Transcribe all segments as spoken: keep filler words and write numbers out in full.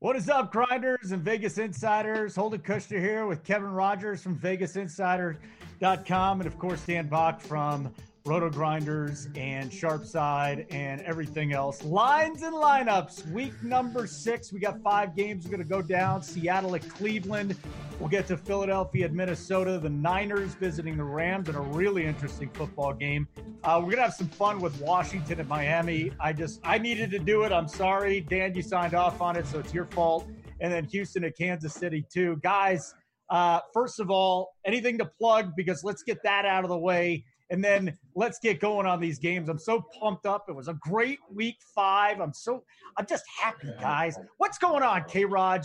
What is up, grinders and Vegas insiders? Holden Kushner here with Kevin Rogers from Vegas Insider dot com, and of course Dan Bach from Roto Grinders and Sharpside and everything else. Lines and lineups, week number six. We got five games. We're going to go down. Seattle at Cleveland. We'll get to Philadelphia at Minnesota. The Niners visiting the Rams in a really interesting football game. Uh, we're going to have some fun with Washington at Miami. I just, I needed to do it. I'm sorry. Dan, you signed off on it, so it's your fault. And then Houston at Kansas City too. Guys, uh, first of all, anything to plug? Because let's get that out of the way. And then let's get going on these games. I'm so pumped up. It was a great week five. I'm so I'm just happy, guys. What's going on, K-Raj?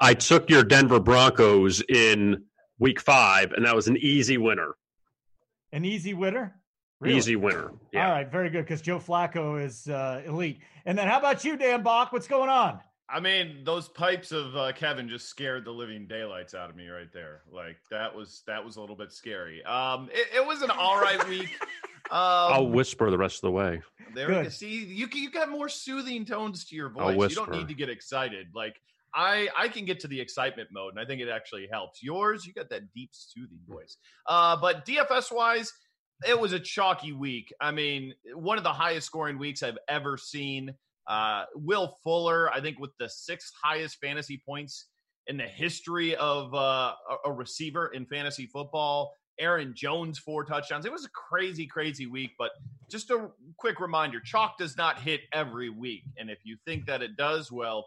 I took your Denver Broncos in week five, and that was an easy winner. An easy winner? Really? Easy winner. Yeah. All right, very good, because Joe Flacco is uh, elite. And then how about you, Dan Bach? What's going on? I mean, those pipes of uh, Kevin just scared the living daylights out of me right there. Like that was that was a little bit scary. Um, it, it was an all right week. Um, I'll whisper the rest of the way. There, good. See, you you got more soothing tones to your voice. You don't need to get excited. Like I, I can get to the excitement mode, and I think it actually helps. Yours, you got that deep soothing voice. Uh, but D F S wise, it was a chalky week. I mean, one of the highest scoring weeks I've ever seen. Uh, Will Fuller, I think, with the sixth highest fantasy points in the history of uh, a receiver in fantasy football. Aaron Jones, four touchdowns. It was a crazy, crazy week. But just a quick reminder, chalk does not hit every week. And if you think that it does, well,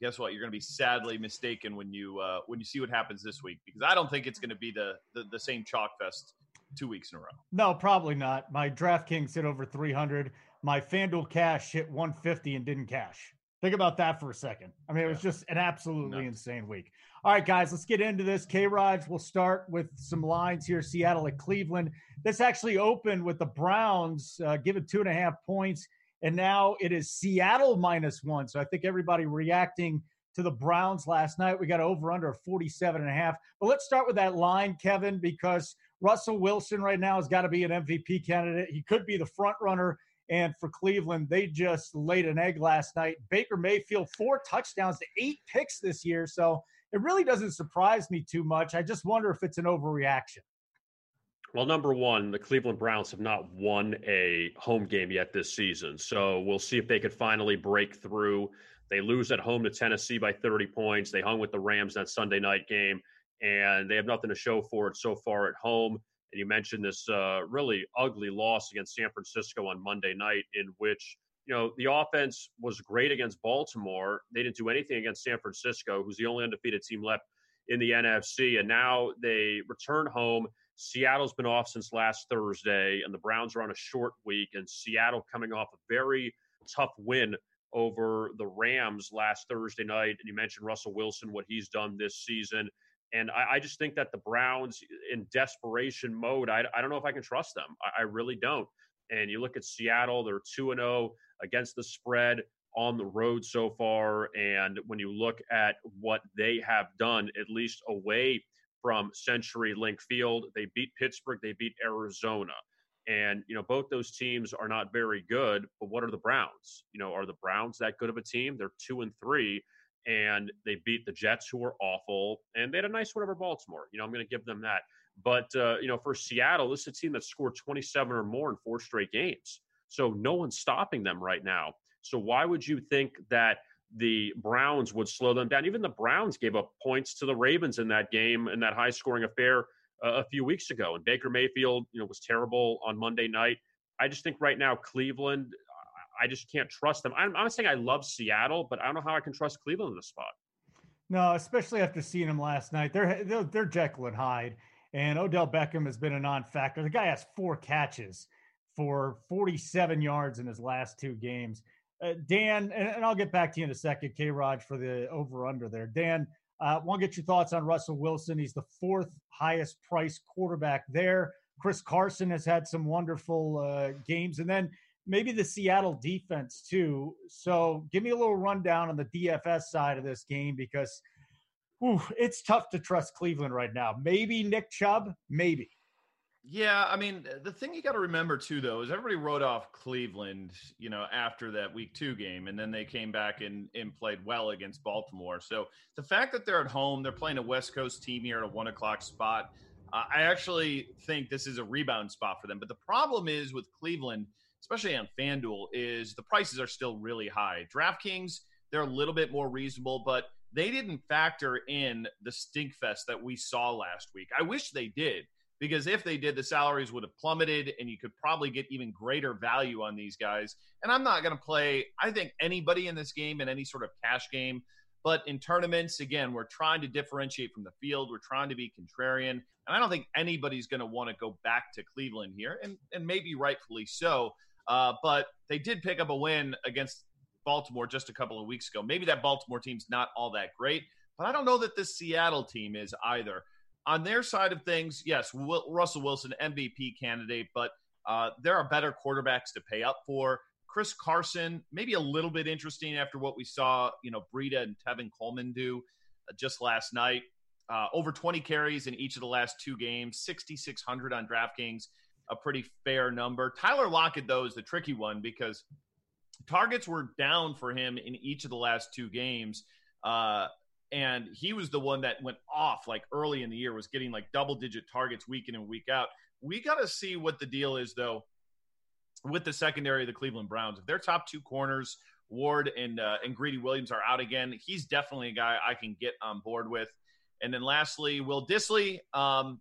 guess what? You're going to be sadly mistaken when you uh, when you see what happens this week, because I don't think it's going to be the, the, the same chalk fest two weeks in a row. No, probably not. My DraftKings hit over three hundred. My FanDuel cash hit one fifty and didn't cash. Think about that for a second. I mean, it was just an absolutely insane week. All right, guys, let's get into this. K-Raj, we'll start with some lines here. Seattle at Cleveland. This actually opened with the Browns uh, given two and a half points, and now it is Seattle minus one. So I think everybody reacting to the Browns last night. We got over under forty-seven and a half. But let's start with that line, Kevin, because Russell Wilson right now has got to be an M V P candidate. He could be the front runner. And for Cleveland, they just laid an egg last night. Baker Mayfield, four touchdowns to eight picks this year. So it really doesn't surprise me too much. I just wonder if it's an overreaction. Well, number one, the Cleveland Browns have not won a home game yet this season. So we'll see if they could finally break through. They lose at home to Tennessee by thirty points. They hung with the Rams that Sunday night game, and they have nothing to show for it so far at home. And you mentioned this uh, really ugly loss against San Francisco on Monday night, in which, you know, the offense was great against Baltimore. They didn't do anything against San Francisco, who's the only undefeated team left in the N F C. And now they return home. Seattle's been off since last Thursday, and the Browns are on a short week. And Seattle coming off a very tough win over the Rams last Thursday night. And you mentioned Russell Wilson, what he's done this season. And I, I just think that the Browns, in desperation mode, I, I don't know if I can trust them. I, I really don't. And you look at Seattle, they're two and oh against the spread on the road so far. And when you look at what they have done, at least away from CenturyLink Field, they beat Pittsburgh, they beat Arizona. And, you know, both those teams are not very good, but what are the Browns? You know, are the Browns that good of a team? They're two and three, and they beat the Jets, who were awful, and they had a nice win over Baltimore. You know, I'm going to give them that. But, uh, you know, for Seattle, this is a team that scored twenty-seven or more in four straight games. So no one's stopping them right now. So why would you think that the Browns would slow them down? Even the Browns gave up points to the Ravens in that game, in that high-scoring affair uh, a few weeks ago. And Baker Mayfield, you know, was terrible on Monday night. I just think right now Cleveland, I just can't trust them. I'm, I'm not saying I love Seattle, but I don't know how I can trust Cleveland in this spot. No, especially after seeing them last night. They're, they're, they're Jekyll and Hyde. And Odell Beckham has been a non-factor. The guy has four catches for forty-seven yards in his last two games. Uh, Dan, and, and I'll get back to you in a second, K-Raj, for the over-under there. Dan, I uh, want to get your thoughts on Russell Wilson. He's the fourth highest-priced quarterback there. Chris Carson has had some wonderful uh, games. And then maybe the Seattle defense, too. So give me a little rundown on the D F S side of this game, because – ooh, it's tough to trust Cleveland right now. Maybe Nick Chubb, maybe. Yeah, I mean, the thing you got to remember, too, though, is everybody wrote off Cleveland, you know, after that week two game, and then they came back and, and played well against Baltimore. So the fact that they're at home, they're playing a West Coast team here at a one o'clock spot, uh, I actually think this is a rebound spot for them. But the problem is with Cleveland, especially on FanDuel, is the prices are still really high. DraftKings, they're a little bit more reasonable, but they didn't factor in the stink fest that we saw last week. I wish they did, because if they did, the salaries would have plummeted and you could probably get even greater value on these guys. And I'm not going to play, I think, anybody in this game in any sort of cash game. But in tournaments, again, we're trying to differentiate from the field. We're trying to be contrarian. And I don't think anybody's going to want to go back to Cleveland here, and, and maybe rightfully so. Uh, but they did pick up a win against Baltimore just a couple of weeks ago. Maybe that Baltimore team's not all that great, but I don't know that this Seattle team is either. On their side of things, yes, Will, Russell Wilson, M V P candidate, but uh, there are better quarterbacks to pay up for. Chris Carson, maybe a little bit interesting after what we saw, you know, Breida and Tevin Coleman do uh, just last night. Uh, over twenty carries in each of the last two games, sixty-six hundred on DraftKings, a pretty fair number. Tyler Lockett, though, is the tricky one, because targets were down for him in each of the last two games, uh, and he was the one that went off like early in the year, was getting like double-digit targets week in and week out. We got to see what the deal is, though, with the secondary of the Cleveland Browns. If their top two corners, Ward and, uh, and Greedy Williams, are out again, he's definitely a guy I can get on board with. And then lastly, Will Dissly, um,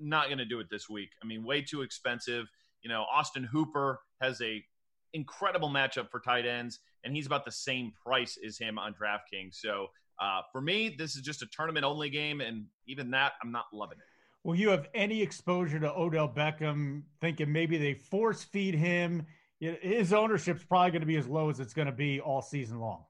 not going to do it this week. I mean, way too expensive. You know, Austin Hooper has a incredible matchup for tight ends, and he's about the same price as him on DraftKings. So uh, for me, this is just a tournament-only game, and even that, I'm not loving it. Will you have any exposure to Odell Beckham, thinking maybe they force-feed him? His ownership's probably going to be as low as it's going to be all season long.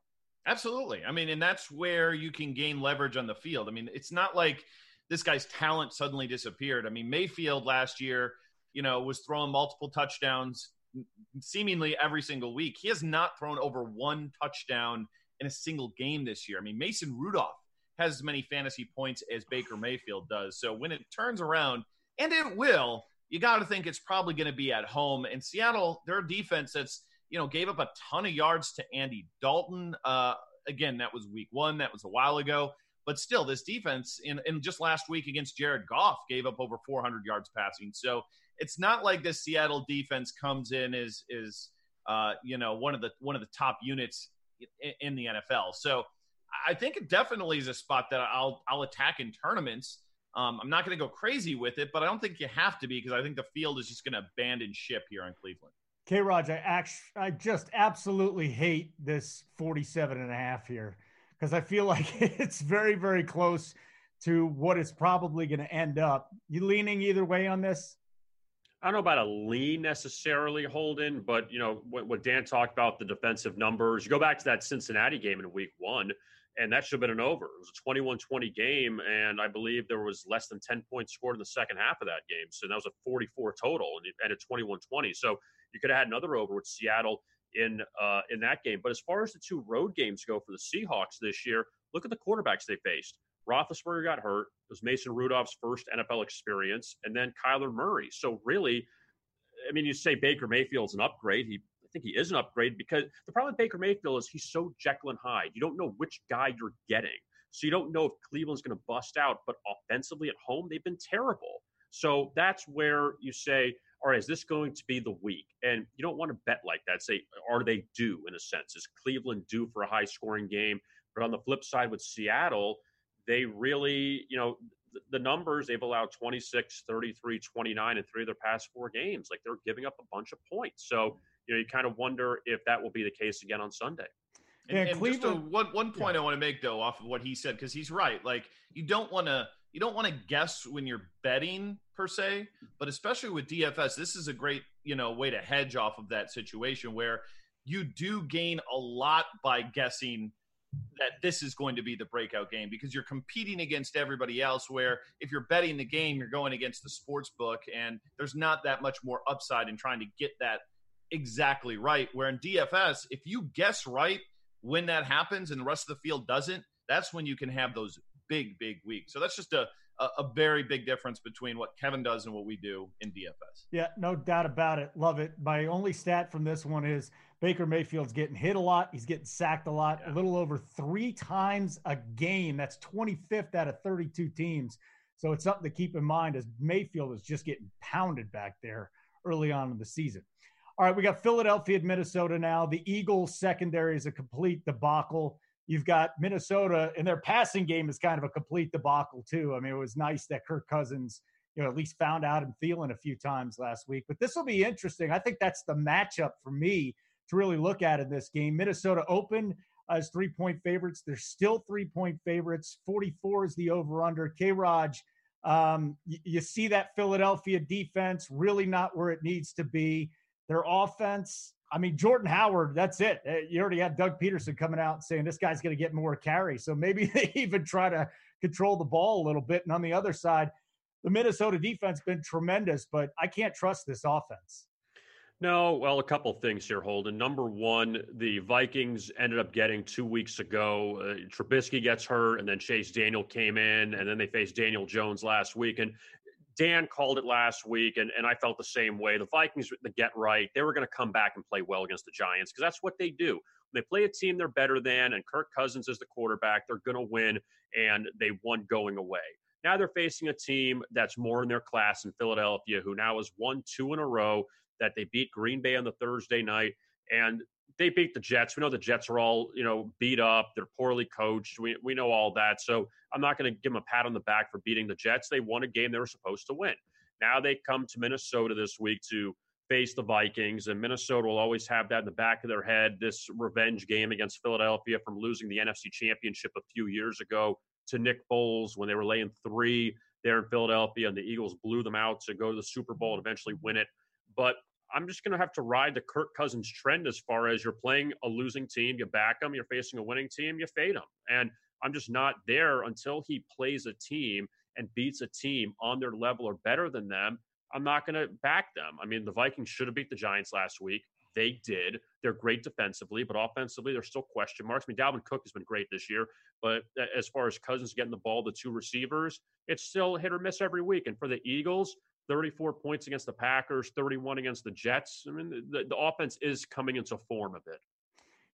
Absolutely. I mean, and that's where you can gain leverage on the field. I mean, it's not like this guy's talent suddenly disappeared. I mean, Mayfield last year, you know, was throwing multiple touchdowns seemingly every single week. He has not thrown over one touchdown in a single game this year. I mean, Mason Rudolph has as many fantasy points as Baker Mayfield does. So when it turns around, and it will, you got to think it's probably going to be at home. And Seattle, their defense that's, you know, gave up a ton of yards to Andy Dalton. Uh, again, that was week one. That was a while ago. But still, this defense, in, in just last week against Jared Goff, gave up over four hundred yards passing. So it's not like this Seattle defense comes in as is uh, you know one of the one of the top units in, in the N F L. So I think it definitely is a spot that I'll I'll attack in tournaments. Um, I'm not going to go crazy with it, but I don't think you have to be, because I think the field is just going to abandon ship here in Cleveland. Okay, Raj, I act- I just absolutely hate this forty-seven and a half here, because I feel like it's very very close to what it's probably going to end up. You leaning either way on this? I don't know about a lean necessarily, Holden, but, you know, what, what Dan talked about, the defensive numbers, you go back to that Cincinnati game in week one, and that should have been an over. It was a twenty-one twenty game, and I believe there was less than ten points scored in the second half of that game. So that was a forty-four total, and it ended twenty-one twenty. So you could have had another over with Seattle in uh, in that game. But as far as the two road games go for the Seahawks this year, look at the quarterbacks they faced. Roethlisberger got hurt. It was Mason Rudolph's first N F L experience, and then Kyler Murray. So really, I mean, you say Baker Mayfield's an upgrade. He, I think he is an upgrade, because the problem with Baker Mayfield is he's so Jekyll and Hyde. You don't know which guy you're getting. So you don't know if Cleveland's going to bust out, but offensively at home, they've been terrible. So that's where you say, all right, is this going to be the week? And you don't want to bet like that. Say, are they due in a sense? Is Cleveland due for a high scoring game? But on the flip side with Seattle, they really, you know, the numbers, they've allowed twenty-six, thirty-three, twenty-nine in three of their past four games. Like, they're giving up a bunch of points. So, you know, you kind of wonder if that will be the case again on Sunday. And, and, and just a, one, one point yeah. I want to make, though, off of what he said, because he's right. Like, you don't want to you don't want to guess when you're betting, per se, but especially with D F S, this is a great, you know, way to hedge off of that situation where you do gain a lot by guessing that this is going to be the breakout game, because you're competing against everybody else, where if you're betting the game, you're going against the sports book, and there's not that much more upside in trying to get that exactly right. Where in D F S, if you guess right when that happens and the rest of the field doesn't, that's when you can have those big, big weeks. So that's just a, a, a very big difference between what Kevin does and what we do in D F S. Yeah, no doubt about it. Love it. My only stat from this one is Baker Mayfield's getting hit a lot. He's getting sacked a lot, yeah. a little over three times a game. That's twenty-fifth out of thirty-two teams. So it's something to keep in mind, as Mayfield is just getting pounded back there early on in the season. All right, we got Philadelphia and Minnesota now. The Eagles secondary is a complete debacle. You've got Minnesota, and their passing game is kind of a complete debacle too. I mean, it was nice that Kirk Cousins, you know, at least found out Adam Thielen a few times last week. But this will be interesting. I think that's the matchup for me to really look at in this game. Minnesota opened as three-point favorites. They're still three-point favorites. forty-four is the over-under. K-Raj, um, you, you see that Philadelphia defense really not where it needs to be. Their offense, I mean, Jordan Howard, that's it. You already had Doug Peterson coming out and saying this guy's going to get more carry. So maybe they even try to control the ball a little bit. And on the other side, the Minnesota defense has been tremendous, but I can't trust this offense. No, well, a couple things here, Holden. Number one, the Vikings ended up getting two weeks ago. Uh, Trubisky gets hurt, and then Chase Daniel came in, and then they faced Daniel Jones last week. And Dan called it last week, and, and I felt the same way. The Vikings, the get right, they were going to come back and play well against the Giants, because that's what they do. When they play a team they're better than, and Kirk Cousins is the quarterback, they're going to win, and they won going away. Now they're facing a team that's more in their class in Philadelphia, who now has won two in a row, that they beat Green Bay on the Thursday night, and they beat the Jets. We know the Jets are all, you know, beat up. They're poorly coached. We we know all that. So I'm not going to give them a pat on the back for beating the Jets. They won a game they were supposed to win. Now they come to Minnesota this week to face the Vikings, and Minnesota will always have that in the back of their head, this revenge game against Philadelphia from losing the N F C Championship a few years ago to Nick Foles when they were laying three there in Philadelphia, and the Eagles blew them out to go to the Super Bowl and eventually win it. But I'm just going to have to ride the Kirk Cousins trend as far as you're playing a losing team, you back them, you're facing a winning team, you fade them. And I'm just not there until he plays a team and beats a team on their level or better than them. I'm not going to back them. I mean, the Vikings should have beat the Giants last week. They did. They're great defensively, but offensively, they're still question marks. I mean, Dalvin Cook has been great this year, but as far as Cousins getting the ball, the two receivers, it's still hit or miss every week. And for the Eagles, thirty-four points against the Packers, thirty-one against the Jets. I mean, the, the offense is coming into form a bit.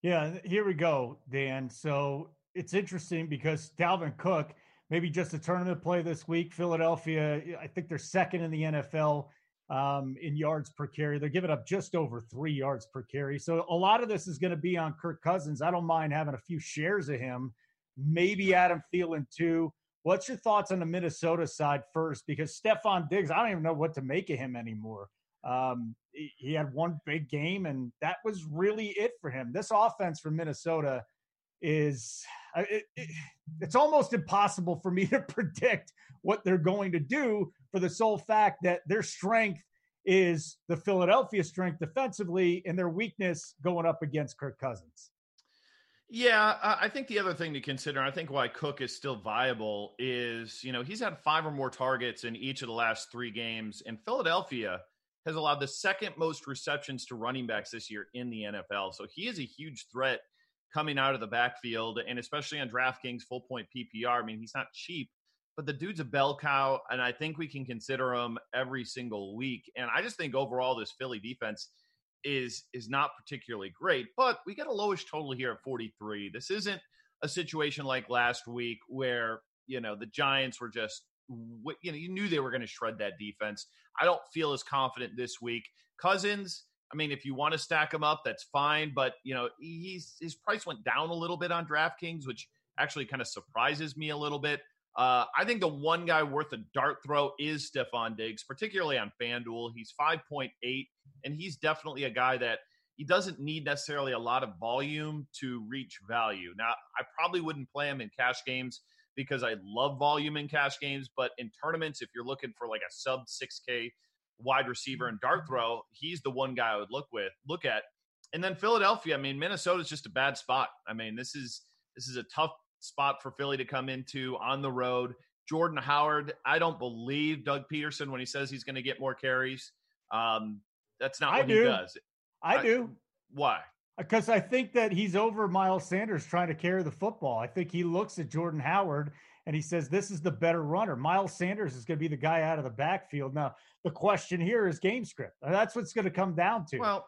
Yeah, here we go, Dan. So it's interesting because Dalvin Cook, maybe just a tournament play this week. Philadelphia, I think they're second in the N F L um, in yards per carry. They're giving up just over three yards per carry. So a lot of this is going to be on Kirk Cousins. I don't mind having a few shares of him. Maybe Adam Thielen too. What's your thoughts on the Minnesota side first? Because Stefon Diggs, I don't even know what to make of him anymore. Um, he, he had one big game, and that was really it for him. This offense for Minnesota is it, – it, it's almost impossible for me to predict what they're going to do, for the sole fact that their strength is the Philadelphia strength defensively and their weakness going up against Kirk Cousins. Yeah, I think the other thing to consider, and I think why Cook is still viable, is, you know, he's had five or more targets in each of the last three games, and Philadelphia has allowed the second most receptions to running backs this year in the N F L. So he is a huge threat coming out of the backfield, and especially on DraftKings full point P P R. I mean, he's not cheap, but the dude's a bell cow, and I think we can consider him every single week. And I just think overall this Philly defense is is not particularly great, but we get a lowish total here at forty-three. This isn't a situation like last week where, you know, the Giants were just, you know, you knew they were going to shred that defense. I don't feel as confident this week. Cousins, I mean, if you want to stack him up, that's fine. But, you know, he's, his price went down a little bit on DraftKings, which actually kind of surprises me a little bit. Uh, I think the one guy worth a dart throw is Stefon Diggs, particularly on FanDuel. He's five point eight, and he's definitely a guy that he doesn't need necessarily a lot of volume to reach value. Now, I probably wouldn't play him in cash games because I love volume in cash games, but in tournaments, if you're looking for like a sub six K wide receiver and dart throw, he's the one guy I would look with, look at. And then Philadelphia, I mean, Minnesota's just a bad spot. I mean, this is this is a tough spot for Philly to come into on the road. Jordan Howard, I don't believe Doug Peterson when he says he's going to get more carries. Um, that's not I what do. he does. I, I do. Why? Because I think that he's over Miles Sanders trying to carry the football. I think he looks at Jordan Howard and he says, this is the better runner. Miles Sanders is going to be the guy out of the backfield. Now, the question here is game script. That's what's going to come down to. Well,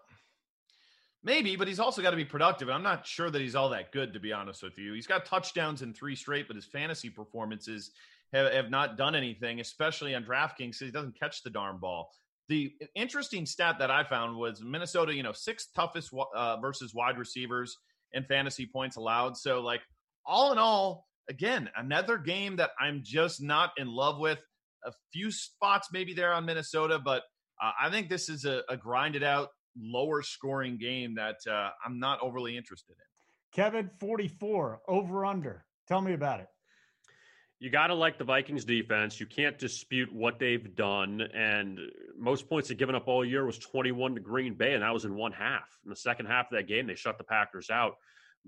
maybe, but he's also got to be productive. I'm not sure that he's all that good, to be honest with you. He's got touchdowns in three straight, but his fantasy performances have, have not done anything, especially on DraftKings, so he doesn't catch the darn ball. The interesting stat that I found was Minnesota, you know, sixth toughest uh, versus wide receivers and fantasy points allowed. So, like, all in all, again, another game that I'm just not in love with. A few spots maybe there on Minnesota, but uh, I think this is a, a grinded out, lower scoring game that uh, I'm not overly interested in. Kevin, forty-four, over under. Tell me about it. You got to like the Vikings defense. You can't dispute what they've done. And most points they've given up all year was twenty-one to Green Bay, and that was in one half. In the second half of that game, they shut the Packers out.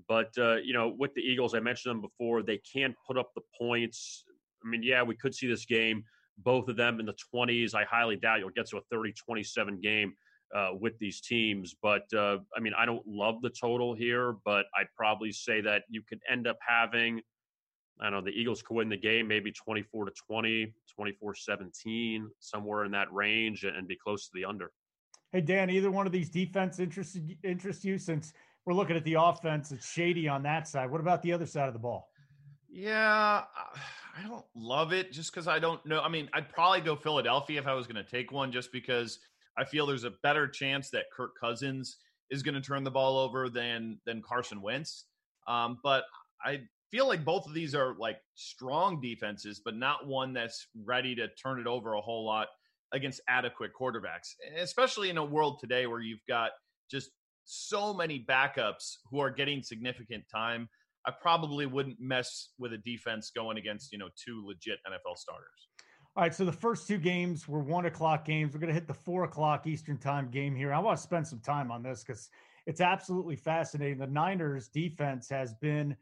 But, uh, you know, with the Eagles, I mentioned them before, they can't put up the points. I mean, yeah, we could see this game, both of them in the twenties. I highly doubt you'll get to a thirty twenty-seven game uh, with these teams. But, uh, I mean, I don't love the total here, but I'd probably say that you could end up having – I don't know, the Eagles could win the game, maybe twenty-four to twenty, twenty-four seventeen, somewhere in that range, and be close to the under. Hey, Dan, either one of these defense interest, interest you, since we're looking at the offense? It's shady on that side. What about the other side of the ball? Yeah, I don't love it just because I don't know. I mean, I'd probably go Philadelphia if I was going to take one, just because I feel there's a better chance that Kirk Cousins is going to turn the ball over than, than Carson Wentz. Um, but I feel like both of these are like strong defenses, but not one that's ready to turn it over a whole lot against adequate quarterbacks, especially in a world today where you've got just so many backups who are getting significant time. I probably wouldn't mess with a defense going against, you know, two legit N F L starters. All right. So the first two games were one o'clock games. We're going to hit the four o'clock Eastern time game here. I want to spend some time on this because it's absolutely fascinating. The Niners defense has been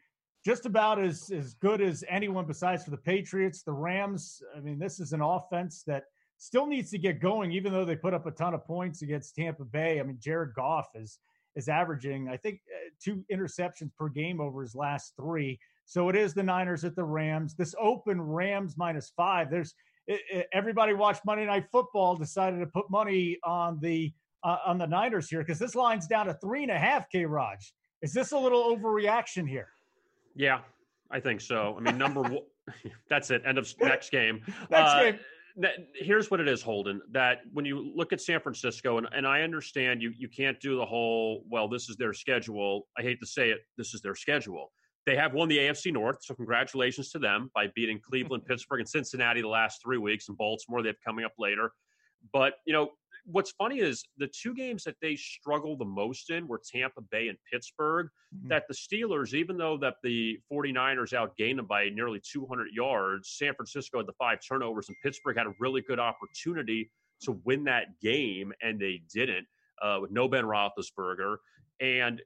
just about as, as good as anyone besides for the Patriots, the Rams. I mean, this is an offense that still needs to get going, even though they put up a ton of points against Tampa Bay. I mean, Jared Goff is is averaging, I think, two interceptions per game over his last three. So it is the Niners at the Rams. This open Rams minus five. There's it, it, everybody watched Monday Night Football, decided to put money on the uh, on the Niners here because this line's down to three and a half. K. Raj, is this a little overreaction here? Yeah, I think so. I mean, number one, that's it. End of next game. Next uh, game. Th- here's what it is, Holden, that when you look at San Francisco, and, and I understand you, you can't do the whole, well, this is their schedule. I hate to say it. This is their schedule. They have won the A F C North, so congratulations to them by beating Cleveland, Pittsburgh, and Cincinnati the last three weeks, and Baltimore they have coming up later. But, you know, what's funny is the two games that they struggle the most in were Tampa Bay and Pittsburgh, mm-hmm. that the Steelers, even though that the 49ers outgained them by nearly two hundred yards, San Francisco had the five turnovers, and Pittsburgh had a really good opportunity to win that game, and they didn't uh, with no Ben Roethlisberger. And,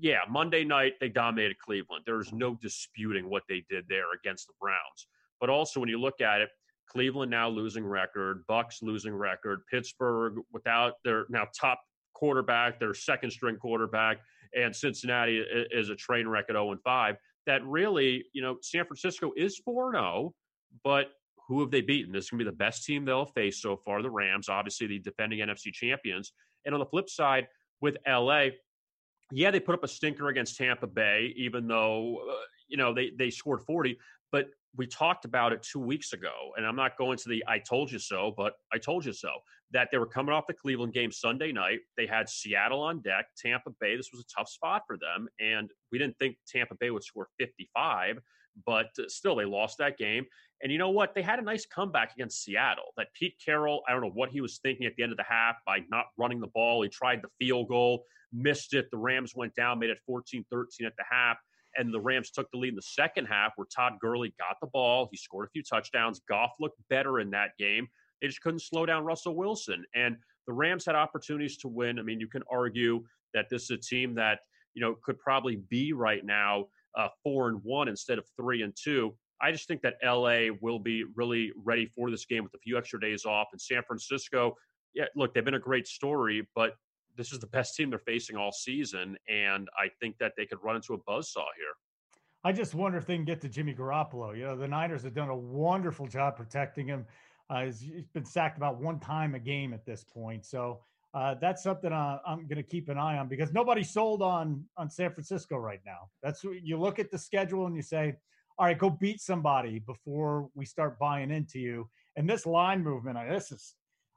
yeah, Monday night they dominated Cleveland. There's no disputing what they did there against the Browns. But also when you look at it, Cleveland now losing record, Bucks losing record, Pittsburgh without their now top quarterback, their second string quarterback, and Cincinnati is a train wreck at oh and five. That really, you know, San Francisco is four and oh, but who have they beaten? This is going to be the best team they'll face so far, the Rams, obviously the defending N F C champions. And on the flip side, with L A, yeah, they put up a stinker against Tampa Bay, even though, uh, you know, they, they scored forty. But we talked about it two weeks ago, and I'm not going to the I told you so, but I told you so, that they were coming off the Cleveland game Sunday night. They had Seattle on deck, Tampa Bay. This was a tough spot for them, and we didn't think Tampa Bay would score fifty-five, but still they lost that game. And you know what? They had a nice comeback against Seattle. That Pete Carroll, I don't know what he was thinking at the end of the half by not running the ball. He tried the field goal, missed it. The Rams went down, made it fourteen thirteen at the half. And the Rams took the lead in the second half where Todd Gurley got the ball. He scored a few touchdowns. Goff looked better in that game. They just couldn't slow down Russell Wilson. And the Rams had opportunities to win. I mean, you can argue that this is a team that, you know, could probably be right now uh, four and one instead of three and two. I just think that L A will be really ready for this game with a few extra days off. And San Francisco, yeah, look, they've been a great story, but this is the best team they're facing all season, and I think that they could run into a buzzsaw here. I just wonder if they can get to Jimmy Garoppolo. You know, the Niners have done a wonderful job protecting him. Uh, he's, he's been sacked about one time a game at this point. So uh, that's something I, I'm going to keep an eye on because nobody's sold on on San Francisco right now. That's what, you look at the schedule and you say, all right, go beat somebody before we start buying into you. And this line movement, this is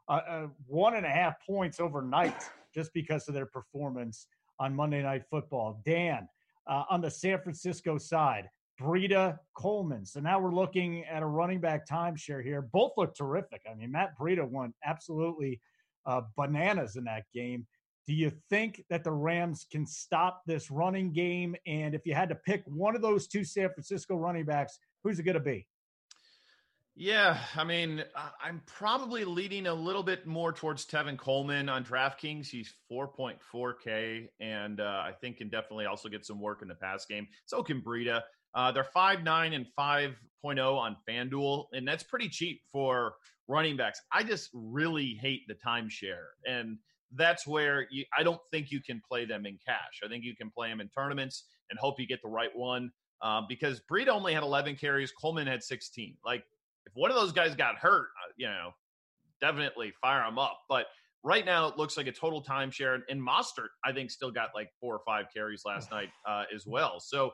uh, uh, one and a half points overnight. Just because of their performance on Monday Night Football. Dan, uh, on the San Francisco side, Breida, Coleman. So now we're looking at a running back timeshare here. Both look terrific. I mean, Matt Breida went absolutely uh, bananas in that game. Do you think that the Rams can stop this running game? And if you had to pick one of those two San Francisco running backs, who's it going to be? Yeah, I mean, I'm probably leaning a little bit more towards Tevin Coleman on DraftKings. He's four point four K, and uh, I think can definitely also get some work in the pass game. So can Breida. Uh, they're five nine and five point oh on FanDuel, and that's pretty cheap for running backs. I just really hate the timeshare, and that's where you, I don't think you can play them in cash. I think you can play them in tournaments and hope you get the right one uh, because Breida only had eleven carries. Coleman had sixteen. Like, if one of those guys got hurt, you know, definitely fire them up. But right now it looks like a total timeshare. And Mostert, I think, still got like four or five carries last night uh, as well. So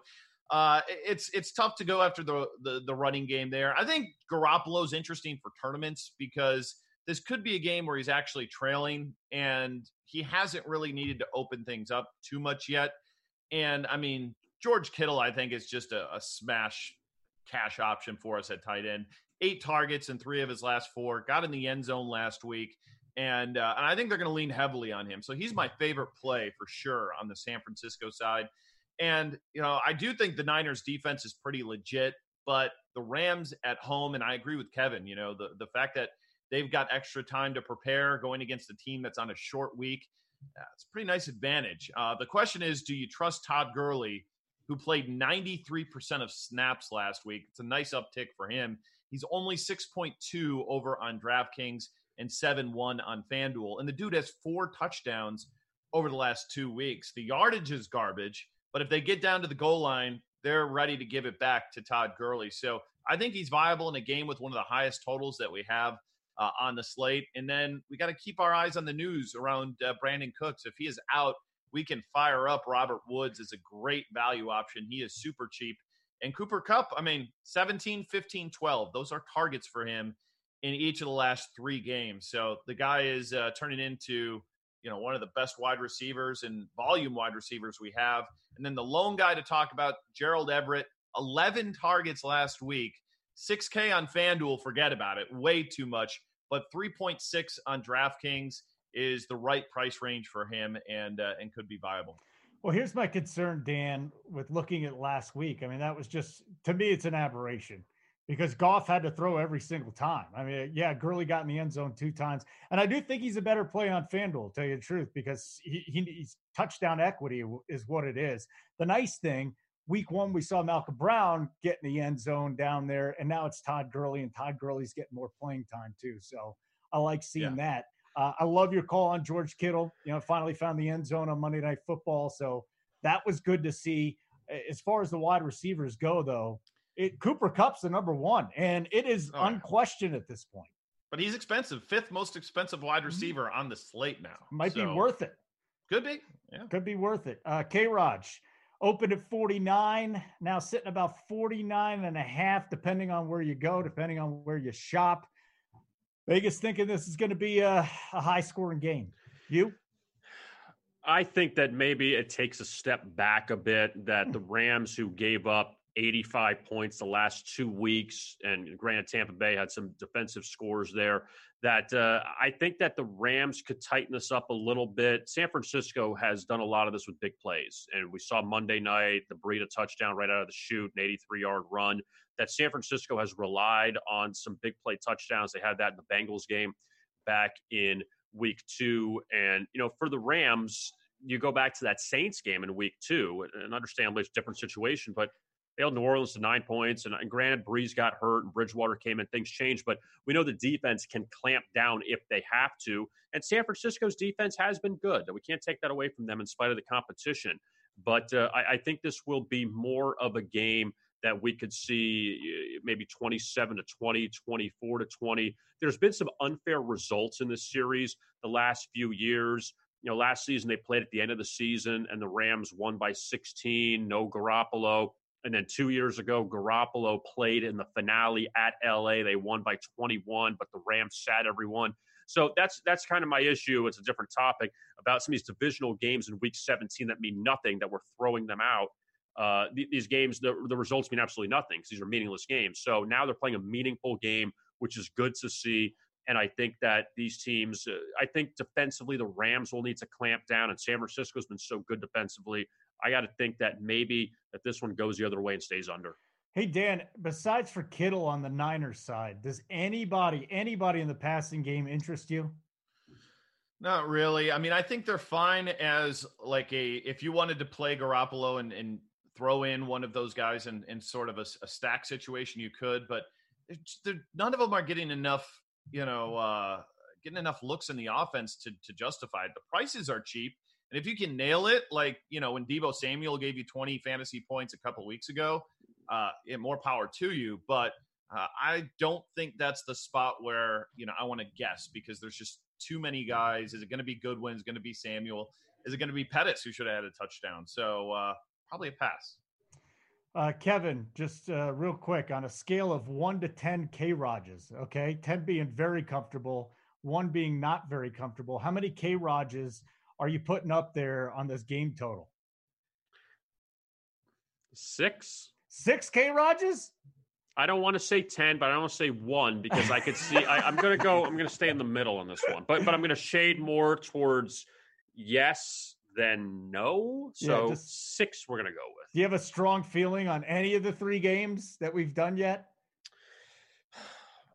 uh, it's it's tough to go after the, the the running game there. I think Garoppolo's interesting for tournaments because this could be a game where he's actually trailing and he hasn't really needed to open things up too much yet. And, I mean, George Kittle, I think, is just a, a smash cash option for us at tight end. Eight targets in three of his last four, got in the end zone last week. And, uh, and I think they're going to lean heavily on him. So he's my favorite play for sure on the San Francisco side. And, you know, I do think the Niners defense is pretty legit, but the Rams at home, and I agree with Kevin, you know, the, the fact that they've got extra time to prepare going against a team that's on a short week, uh, it's a pretty nice advantage. Uh, the question is, do you trust Todd Gurley, who played ninety-three percent of snaps last week? It's a nice uptick for him. He's only six point two over on DraftKings and seven one on FanDuel. And the dude has four touchdowns over the last two weeks. The yardage is garbage, but if they get down to the goal line, they're ready to give it back to Todd Gurley. So I think he's viable in a game with one of the highest totals that we have uh, on the slate. And then we got to keep our eyes on the news around uh, Brandon Cooks. If he is out, we can fire up Robert Woods as a great value option. He is super cheap. And Cooper Kupp, I mean, seventeen, fifteen, twelve. Those are targets for him in each of the last three games. So the guy is uh, turning into, you know, one of the best wide receivers and volume wide receivers we have. And then the lone guy to talk about, Gerald Everett, eleven targets last week, six K on FanDuel, forget about it, way too much. But three point six on DraftKings is the right price range for him and uh, and could be viable. Well, here's my concern, Dan, with looking at last week. I mean, that was just, to me, it's an aberration because Goff had to throw every single time. I mean, yeah, Gurley got in the end zone two times. And I do think he's a better play on FanDuel, to tell you the truth, because he, he, he's touchdown equity is what it is. The nice thing, week one, we saw Malcolm Brown get in the end zone down there, and now it's Todd Gurley, and Todd Gurley's getting more playing time too. So I like seeing yeah. that. Uh, I love your call on George Kittle. You know, finally found the end zone on Monday Night Football, so that was good to see. As far as the wide receivers go, though, it, Cooper Kupp's the number one, and it is oh, unquestioned yeah. at this point. But he's expensive, fifth most expensive wide receiver on the slate now. Might so. be worth it. Could be. Yeah. Could be worth it. Uh, K-Raj opened at forty-nine, now sitting about forty-nine and a half, depending on where you go, depending on where you shop. Vegas thinking this is going to be a, a high-scoring game. You? I think that maybe it takes a step back a bit, that the Rams, who gave up eighty-five points the last two weeks, and granted Tampa Bay had some defensive scores there, that uh, I think that the Rams could tighten this up a little bit. San Francisco has done a lot of this with big plays, and we saw Monday night, the Breida touchdown right out of the chute, an eighty-three-yard run, that San Francisco has relied on some big play touchdowns. They had that in the Bengals game back in week two. And, you know, for the Rams, you go back to that Saints game in week two, and understandably it's a different situation, but they held New Orleans to nine points, and granted, Breeze got hurt, and Bridgewater came, and things changed. But we know the defense can clamp down if they have to. And San Francisco's defense has been good. We can't take that away from them in spite of the competition. But uh, I, I think this will be more of a game that we could see maybe twenty-seven to twenty, twenty-four to twenty. There's been some unfair results in this series the last few years. You know, last season they played at the end of the season, and the Rams won by sixteen. No Garoppolo. And then two years ago, Garoppolo played in the finale at L A. They won by twenty-one, but the Rams sat everyone. So that's that's kind of my issue. It's a different topic about some of these divisional games in Week seventeen that mean nothing, that we're throwing them out. Uh, these games, the, the results mean absolutely nothing because these are meaningless games. So now they're playing a meaningful game, which is good to see. And I think that these teams, uh, I think defensively the Rams will need to clamp down, and San Francisco's been so good defensively. I got to think that maybe that this one goes the other way and stays under. Hey, Dan, besides for Kittle on the Niners side, does anybody, anybody in the passing game interest you? Not really. I mean, I think they're fine as like a, if you wanted to play Garoppolo and, and throw in one of those guys in, in sort of a, a stack situation, you could, but none of them are getting enough, you know, uh, getting enough looks in the offense to, to justify it. The prices are cheap. And if you can nail it, like, you know, when Deebo Samuel gave you twenty fantasy points a couple weeks ago, uh, more power to you. But uh, I don't think that's the spot where, you know, I want to guess, because there's just too many guys. Is it going to be Goodwin? Is it going to be Samuel? Is it going to be Pettis, who should have had a touchdown? So uh, probably a pass. Uh, Kevin, just uh, real quick, on a scale of one to ten K-Rodges, okay? ten being very comfortable, one being not very comfortable. How many K-Rodges are you putting up there on this game total? Six. Six K-Rodges? I don't want to say ten, but I don't want to say one, because I could see I, I'm gonna go, I'm gonna stay in the middle on this one. But but I'm gonna shade more towards yes than no. So yeah, just, six we're gonna go with. Do you have a strong feeling on any of the three games that we've done yet?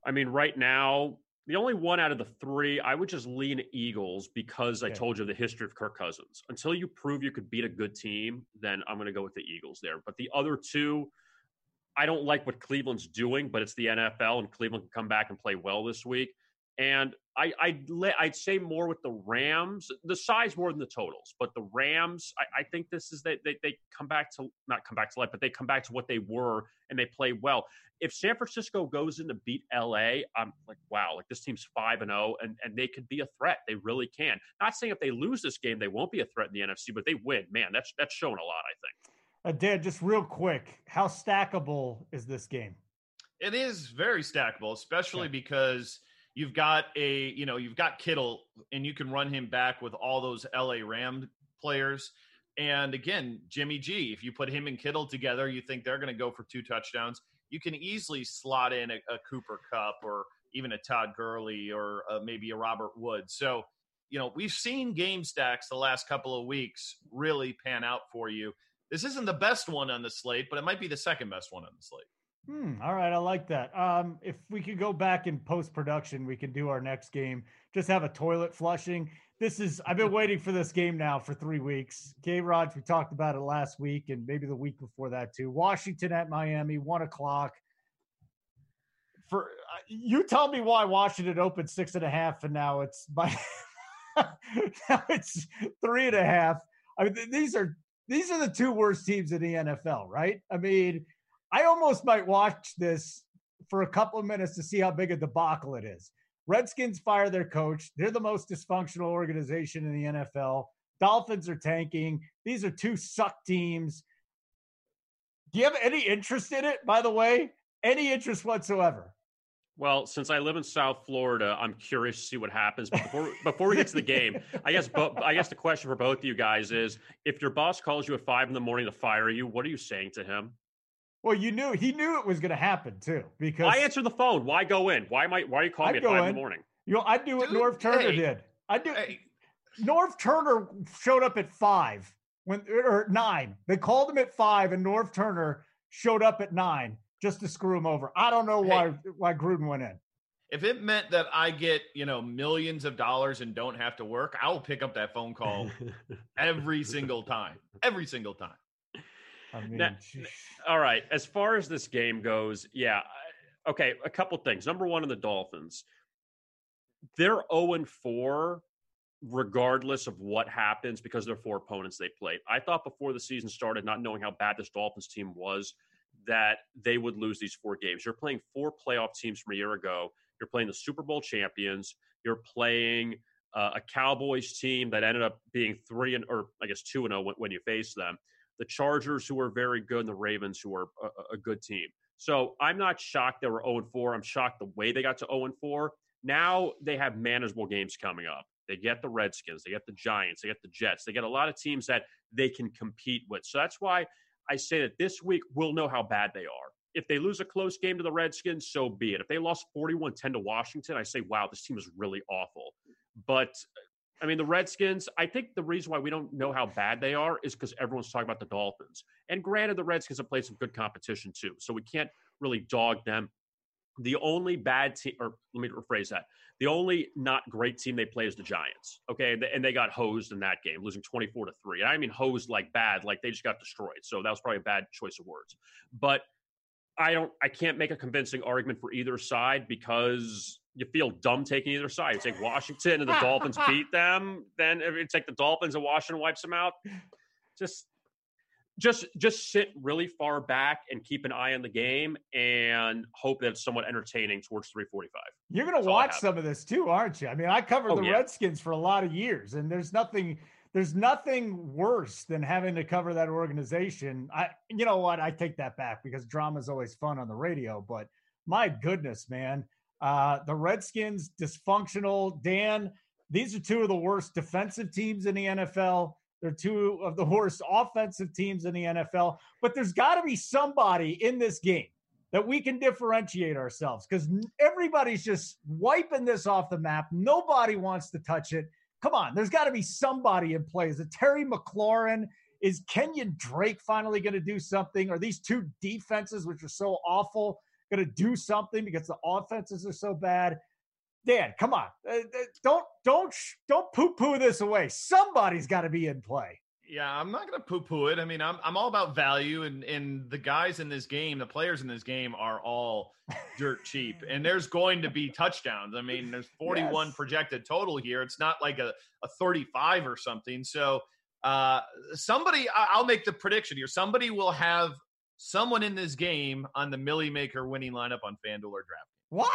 I mean, right now, the only one out of the three, I would just lean Eagles, because I yeah. told you the history of Kirk Cousins. Until you prove you could beat a good team, then I'm going to go with the Eagles there. But the other two, I don't like what Cleveland's doing, but it's the N F L, and Cleveland can come back and play well this week. And I, I'd, I'd say more with the Rams, the size more than the totals. But the Rams, I, I think this is that they, they come back to, not come back to life, but they come back to what they were, and they play well. If San Francisco goes in to beat L A, I'm like, wow, like this team's five and oh, and, and they could be a threat. They really can. Not saying if they lose this game, they won't be a threat in the N F C, but they win. Man, that's, that's showing a lot, I think. Uh, Dan, just real quick, how stackable is this game? It is very stackable, especially okay. because – You've got a, you know, you've got Kittle, and you can run him back with all those L A Ram players. And again, Jimmy G, if you put him and Kittle together, you think they're going to go for two touchdowns. You can easily slot in a, a Cooper Kupp, or even a Todd Gurley, or a, maybe a Robert Woods. So, you know, we've seen game stacks the last couple of weeks really pan out for you. This isn't the best one on the slate, but it might be the second best one on the slate. Hmm. All right. I like that. Um, if we could go back in post-production, we can do our next game. Just have a toilet flushing. This is, I've been waiting for this game now for three weeks. K-Raj, we talked about it last week, and maybe the week before that too. Washington at Miami, one o'clock. For uh, you tell me why Washington opened six and a half, and now it's by now it's three and a half. I mean, these are, these are the two worst teams in the N F L, right? I mean, I almost might watch this for a couple of minutes to see how big a debacle it is. Redskins fire their coach. They're the most dysfunctional organization in the N F L. Dolphins are tanking. These are two suck teams. Do you have any interest in it, by the way? Any interest whatsoever? Well, since I live in South Florida, I'm curious to see what happens. But before, before we get to the game, I guess bo- I guess the question for both of you guys is, if your boss calls you at five in the morning to fire you, what are you saying to him? Well, you knew he knew it was going to happen too. Because why answer the phone? Why go in? Why am I, why are you calling I'd me at five in. in the morning? You know, I do what Dude, Norv Turner hey, did. I do. Hey. Norv Turner showed up at five when or nine. They called him at five, and Norv Turner showed up at nine just to screw him over. I don't know why hey. why Gruden went in. If it meant that I get, you know, millions of dollars and don't have to work, I will pick up that phone call every single time. Every single time. I mean, now, all right. As far as this game goes, yeah. Okay, a couple things. Number one, in the Dolphins, they're oh and four regardless of what happens because they're four opponents they played. I thought before the season started, not knowing how bad this Dolphins team was, that they would lose these four games. You're playing four playoff teams from a year ago. You're playing the Super Bowl champions. You're playing uh, a Cowboys team that ended up being three and, or I guess two and zero when, when you face them. The Chargers, who are very good, and the Ravens, who are a, a good team. So I'm not shocked they were oh and four. I'm shocked the way they got to oh and four. Now they have manageable games coming up. They get the Redskins. They get the Giants. They get the Jets. They get a lot of teams that they can compete with. So that's why I say that this week we'll know how bad they are. If they lose a close game to the Redskins, so be it. If they lost forty-one ten to Washington, I say, wow, this team is really awful. But – I mean, the Redskins, I think the reason why we don't know how bad they are is because everyone's talking about the Dolphins. And granted, the Redskins have played some good competition too, so we can't really dog them. The only bad team, or let me rephrase that, the only not great team they play is the Giants, okay? And they got hosed in that game, losing twenty-four to three. And I mean hosed like bad, like they just got destroyed. So that was probably a bad choice of words. But I don't, I can't make a convincing argument for either side because you feel dumb taking either side. You take Washington and the Dolphins beat them. Then if you take the Dolphins and Washington wipes them out, just, just, just sit really far back and keep an eye on the game and hope that it's somewhat entertaining towards three forty-five. You're going to watch some of this too, aren't you? I mean, I covered oh, the yeah. Redskins for a lot of years, and there's nothing, there's nothing worse than having to cover that organization. I, you know what? I take that back because drama is always fun on the radio, but my goodness, man. Uh, the Redskins, dysfunctional. Dan, these are two of the worst defensive teams in the N F L. They're two of the worst offensive teams in the N F L. But there's got to be somebody in this game that we can differentiate ourselves, because everybody's just wiping this off the map. Nobody wants to touch it. Come on, there's got to be somebody in play. Is it Terry McLaurin? Is Kenyon Drake finally going to do something? Are these two defenses, which are so awful, going to do something because the offenses are so bad? Dan, come on. Uh, don't don't don't poo-poo this away. Somebody's got to be in play. Yeah, I'm not going to poo-poo it. I mean, I'm I'm all about value, and, and the guys in this game, the players in this game are all dirt cheap, and there's going to be touchdowns. I mean, there's forty-one yes. projected total here. It's not like a, a thirty-five or something. So uh, somebody, I'll make the prediction here. Somebody will have someone in this game on the Millie Maker winning lineup on FanDuel or DraftKings. What?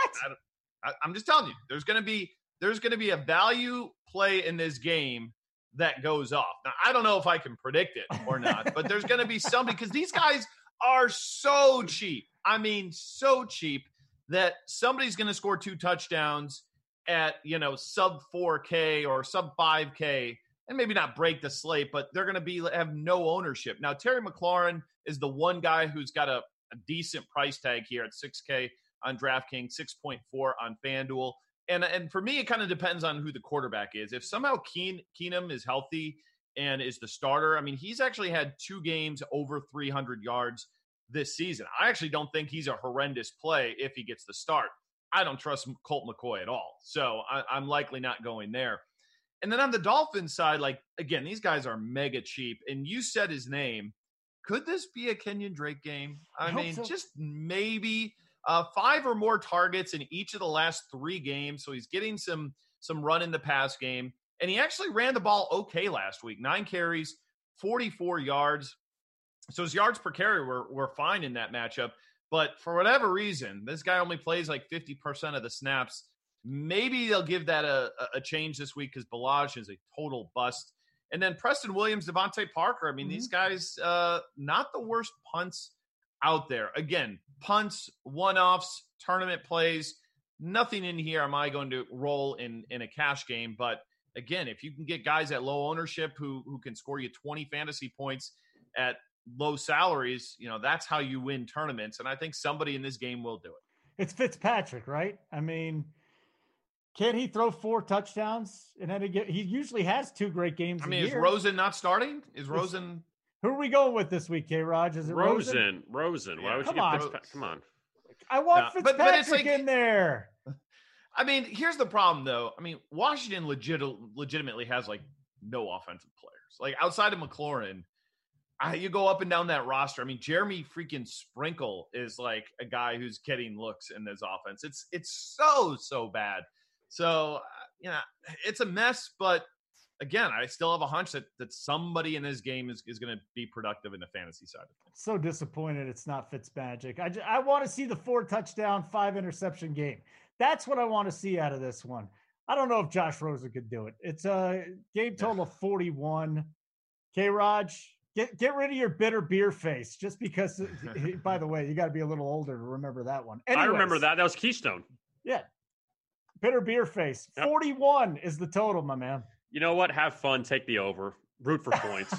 I I, I'm just telling you, there's going to be there's going to be a value play in this game that goes off. Now, I don't know if I can predict it or not, but there's going to be somebody, because these guys are so cheap. I mean, so cheap that somebody's going to score two touchdowns at, you know, sub four K or sub five K. And maybe not break the slate, but they're going to be have no ownership. Now, Terry McLaurin is the one guy who's got a, a decent price tag here at six K on DraftKings, six point four on FanDuel. And and for me, it kind of depends on who the quarterback is. If somehow Keen, Keenum is healthy and is the starter, I mean, he's actually had two games over three hundred yards this season. I actually don't think he's a horrendous play if he gets the start. I don't trust Colt McCoy at all, so I, I'm likely not going there. And then on the Dolphins side, like, again, these guys are mega cheap. And you said his name. Could this be a Kenyon Drake game? I, I mean, so. just maybe uh, five or more targets in each of the last three games. So he's getting some some run in the pass game. And he actually ran the ball okay last week. Nine carries, forty-four yards. So his yards per carry were, were fine in that matchup. But for whatever reason, this guy only plays like fifty percent of the snaps. Maybe they'll give that a, a change this week because Ballage is a total bust. And then Preston Williams, Devontae Parker. I mean, mm-hmm. these guys, uh, not the worst punts out there. Again, punts, one-offs, tournament plays. Nothing in here am I going to roll in, in a cash game. But, again, if you can get guys at low ownership who who can score you twenty fantasy points at low salaries, you know, that's how you win tournaments. And I think somebody in this game will do it. It's Fitzpatrick, right? I mean, can't he throw four touchdowns? And then again, he usually has two great games I mean, a year. Is Rosen not starting? Is Rosen – Who are we going with this week, K-Rog? Is it Rosen? Rosen. Rosen. Why yeah, would come you get on. Fitzpa- come on. I want no, Fitzpatrick but, but like, in there. I mean, here's the problem, though. I mean, Washington legit, legitimately has, like, no offensive players. Like, outside of McLaurin, I, you go up and down that roster. I mean, Jeremy freaking Sprinkle is, like, a guy who's getting looks in this offense. It's it's so, so bad. So, uh, you know, it's a mess. But, again, I still have a hunch that, that somebody in this game is, is going to be productive in the fantasy side of things. So disappointed it's not Fitzmagic. I, just, I want to see the four-touchdown, five-interception game. That's what I want to see out of this one. I don't know if Josh Rosen could do it. It's a game total of forty-one. K-Rog, get get rid of your bitter beer face just because, by the way, you got to be a little older to remember that one. Anyways, I remember that. That was Keystone. Yeah. Bitter beer face. Yep. forty-one is the total, my man. You know what? Have fun. Take the over. Root for points.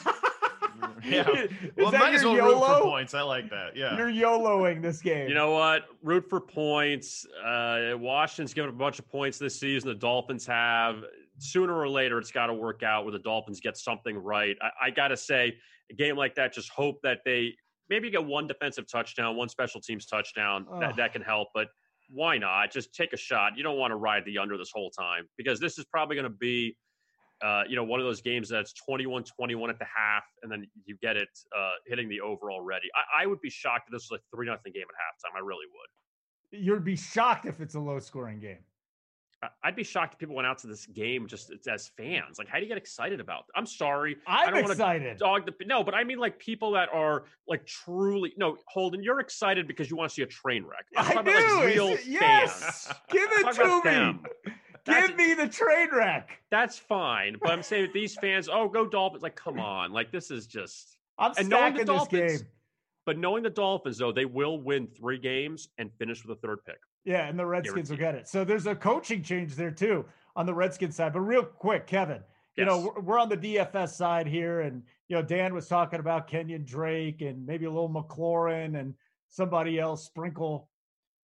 Yeah. Well, might as well YOLO? Root for points. I like that. Yeah. You're YOLOing this game. You know what? Root for points. Uh, Washington's given a bunch of points this season. The Dolphins have. Sooner or later, it's got to work out where the Dolphins get something right. I, I got to say, a game like that, just hope that they maybe get one defensive touchdown, one special teams touchdown. Oh. That, that can help. But why not? Just take a shot. You don't want to ride the under this whole time because this is probably going to be Uh, you know, one of those games that's twenty-one twenty-one at the half, and then you get it uh, hitting the over already. I, I would be shocked if this was a three nothing game at halftime. I really would. You'd be shocked if it's a low-scoring game. I, I'd be shocked if people went out to this game just as fans. Like, how do you get excited about it? I'm sorry. I'm I don't excited. Dog the, no, but I mean, like, people that are, like, truly – no, Holden, you're excited because you want to see a train wreck. I'm I do. About, like, real yes. Fans. Give it to me. Them. That's, give me the train wreck. That's fine. But I'm saying these fans, oh, go Dolphins. Like, come on. Like, this is just. I'm and stacking the Dolphins, this game. But knowing the Dolphins, though, they will win three games and finish with a third pick. Yeah, and the Redskins Guaranteed. Will get it. So there's a coaching change there, too, on the Redskins side. But real quick, Kevin, you yes. know, we're on the D F S side here. And, you know, Dan was talking about Kenyon Drake and maybe a little McLaurin and somebody else, Sprinkle.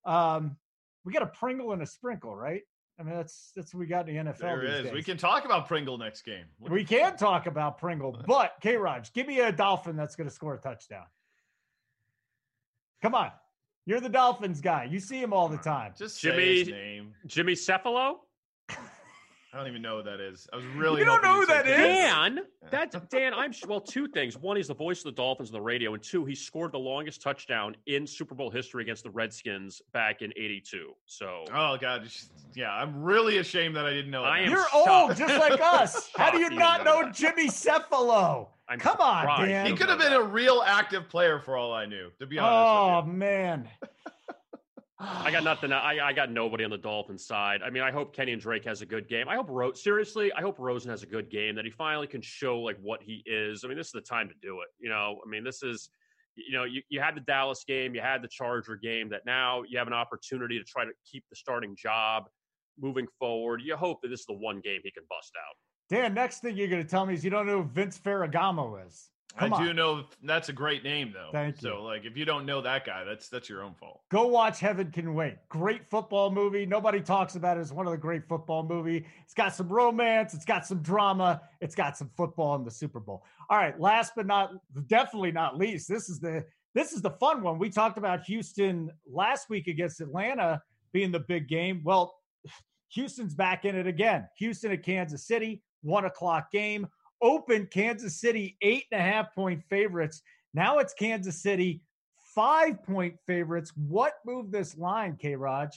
Um, we got a Pringle and a Sprinkle, right? I mean, that's that's what we got in the N F L there these is. Days. We can talk about Pringle next game. Look. We can talk about Pringle, but, K-Rog, give me a Dolphin that's going to score a touchdown. Come on. You're the Dolphins guy. You see him all the time. Just Jimmy, say his name. Jimmy Cephalo? I don't even know who that is. I was really You don't know who that is? Dan. That's Dan. I'm well, two things. One, he's the voice of the Dolphins on the radio, and two, he scored the longest touchdown in Super Bowl history against the Redskins back in eighty-two. So Oh god. Yeah, I'm really ashamed that I didn't know that. I am You're shocked. Old just like us. How do you not know that. Jimmy Cephalo? I'm Come surprised. On, Dan. He could have been a real active player for all I knew, to be honest. Oh with you. Man. I got nothing. I, I got nobody on the Dolphins side. I mean, I hope Kenyon Drake has a good game. I hope Ro- seriously, I hope Rosen has a good game that he finally can show like what he is. I mean, this is the time to do it. You know, I mean, this is, you know, you, you had the Dallas game, you had the Charger game that now you have an opportunity to try to keep the starting job moving forward. You hope that this is the one game he can bust out. Dan, next thing you're going to tell me is you don't know who Vince Ferragamo is. Come I on. Do know that's a great name, though. Thank you. So, like, if you don't know that guy, that's that's your own fault. Go watch Heaven Can Wait. Great football movie. Nobody talks about it. It's one of the great football movie. It's got some romance. It's got some drama. It's got some football in the Super Bowl. All right. Last but not definitely not least, this is the this is the fun one. We talked about Houston last week against Atlanta being the big game. Well, Houston's back in it again. Houston at Kansas City, one o'clock game. Open Kansas City eight and a half point favorites. Now it's Kansas City five point favorites. What moved this line, K-Rog?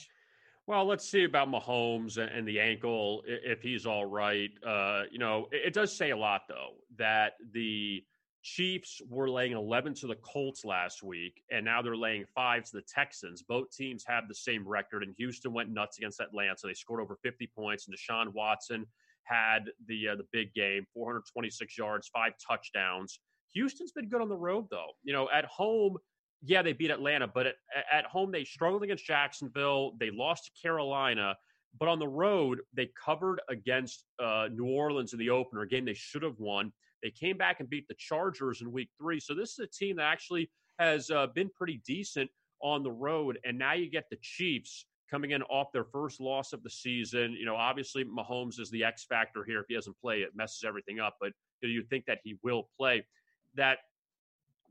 Well, let's see about Mahomes and the ankle if he's all right. Uh, you know, it does say a lot though that the Chiefs were laying eleven to the Colts last week, and now they're laying five to the Texans. Both teams have the same record, and Houston went nuts against Atlanta. They scored over fifty points, and Deshaun Watson had the uh, the big game, four hundred twenty-six yards, five touchdowns. Houston's been good on the road, though. You know, at home, yeah, they beat Atlanta, but at, at home they struggled against Jacksonville. They lost to Carolina. But on the road, they covered against uh, New Orleans in the opener, a game they should have won. They came back and beat the Chargers in week three. So this is a team that actually has uh, been pretty decent on the road. And now you get the Chiefs coming in off their first loss of the season. You know, obviously Mahomes is the X factor here. If he doesn't play, it messes everything up. But do you think that he will play? That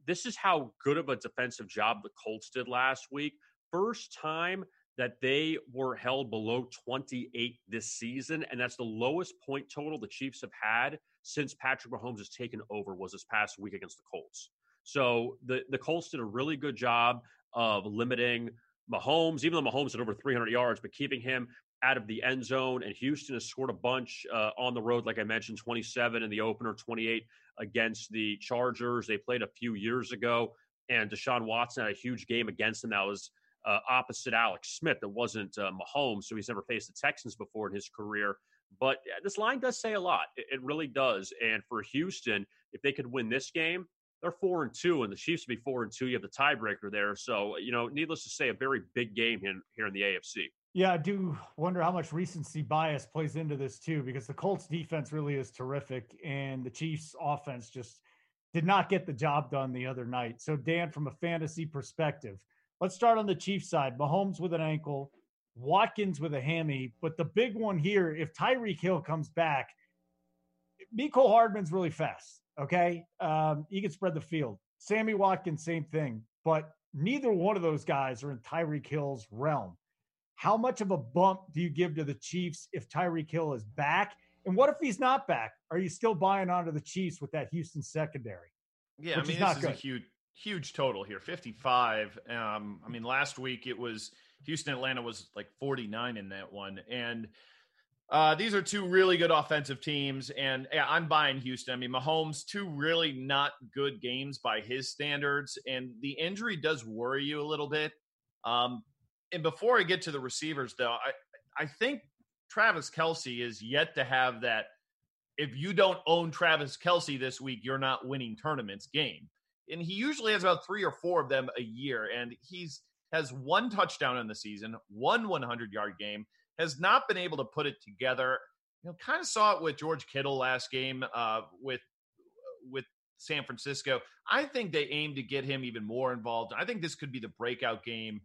this is how good of a defensive job the Colts did last week. First time that they were held below twenty-eight this season, and that's the lowest point total the Chiefs have had since Patrick Mahomes has taken over, was this past week against the Colts. So the, the Colts did a really good job of limiting Mahomes, even though Mahomes had over three hundred yards, but keeping him out of the end zone. And Houston has scored a bunch uh, on the road, like I mentioned, twenty-seven in the opener, twenty-eight against the Chargers. They played a few years ago, and Deshaun Watson had a huge game against them. That was Uh, opposite Alex Smith, that wasn't uh, Mahomes, so he's never faced the Texans before in his career. But this line does say a lot. It, it really does. And for Houston, if they could win this game, they're four and two, and the Chiefs would be four and two. You have the tiebreaker there, so you know, needless to say, a very big game in, here in the A F C. Yeah, I do wonder how much recency bias plays into this too, because the Colts' defense really is terrific, and the Chiefs' offense just did not get the job done the other night. So, Dan, from a fantasy perspective, let's start on the Chiefs side. Mahomes with an ankle, Watkins with a hammy, but the big one here, if Tyreek Hill comes back, Mecole Hardman's really fast, okay? Um, he can spread the field. Sammy Watkins, same thing, but neither one of those guys are in Tyreek Hill's realm. How much of a bump do you give to the Chiefs if Tyreek Hill is back? And what if he's not back? Are you still buying onto the Chiefs with that Houston secondary? Yeah, Which I mean, is this is good. a huge... Huge total here, fifty-five. Um, I mean, last week it was Houston, Atlanta was like forty-nine in that one. And uh, these are two really good offensive teams. And yeah, I'm buying Houston. I mean, Mahomes, two really not good games by his standards. And the injury does worry you a little bit. Um, and before I get to the receivers, though, I, I think Travis Kelce is yet to have that, if you don't own Travis Kelce this week, you're not winning tournaments game. And he usually has about three or four of them a year. And he's has one touchdown in the season, one hundred-yard game, has not been able to put it together. You know, kind of saw it with George Kittle last game uh, with with San Francisco. I think they aim to get him even more involved. I think this could be the breakout game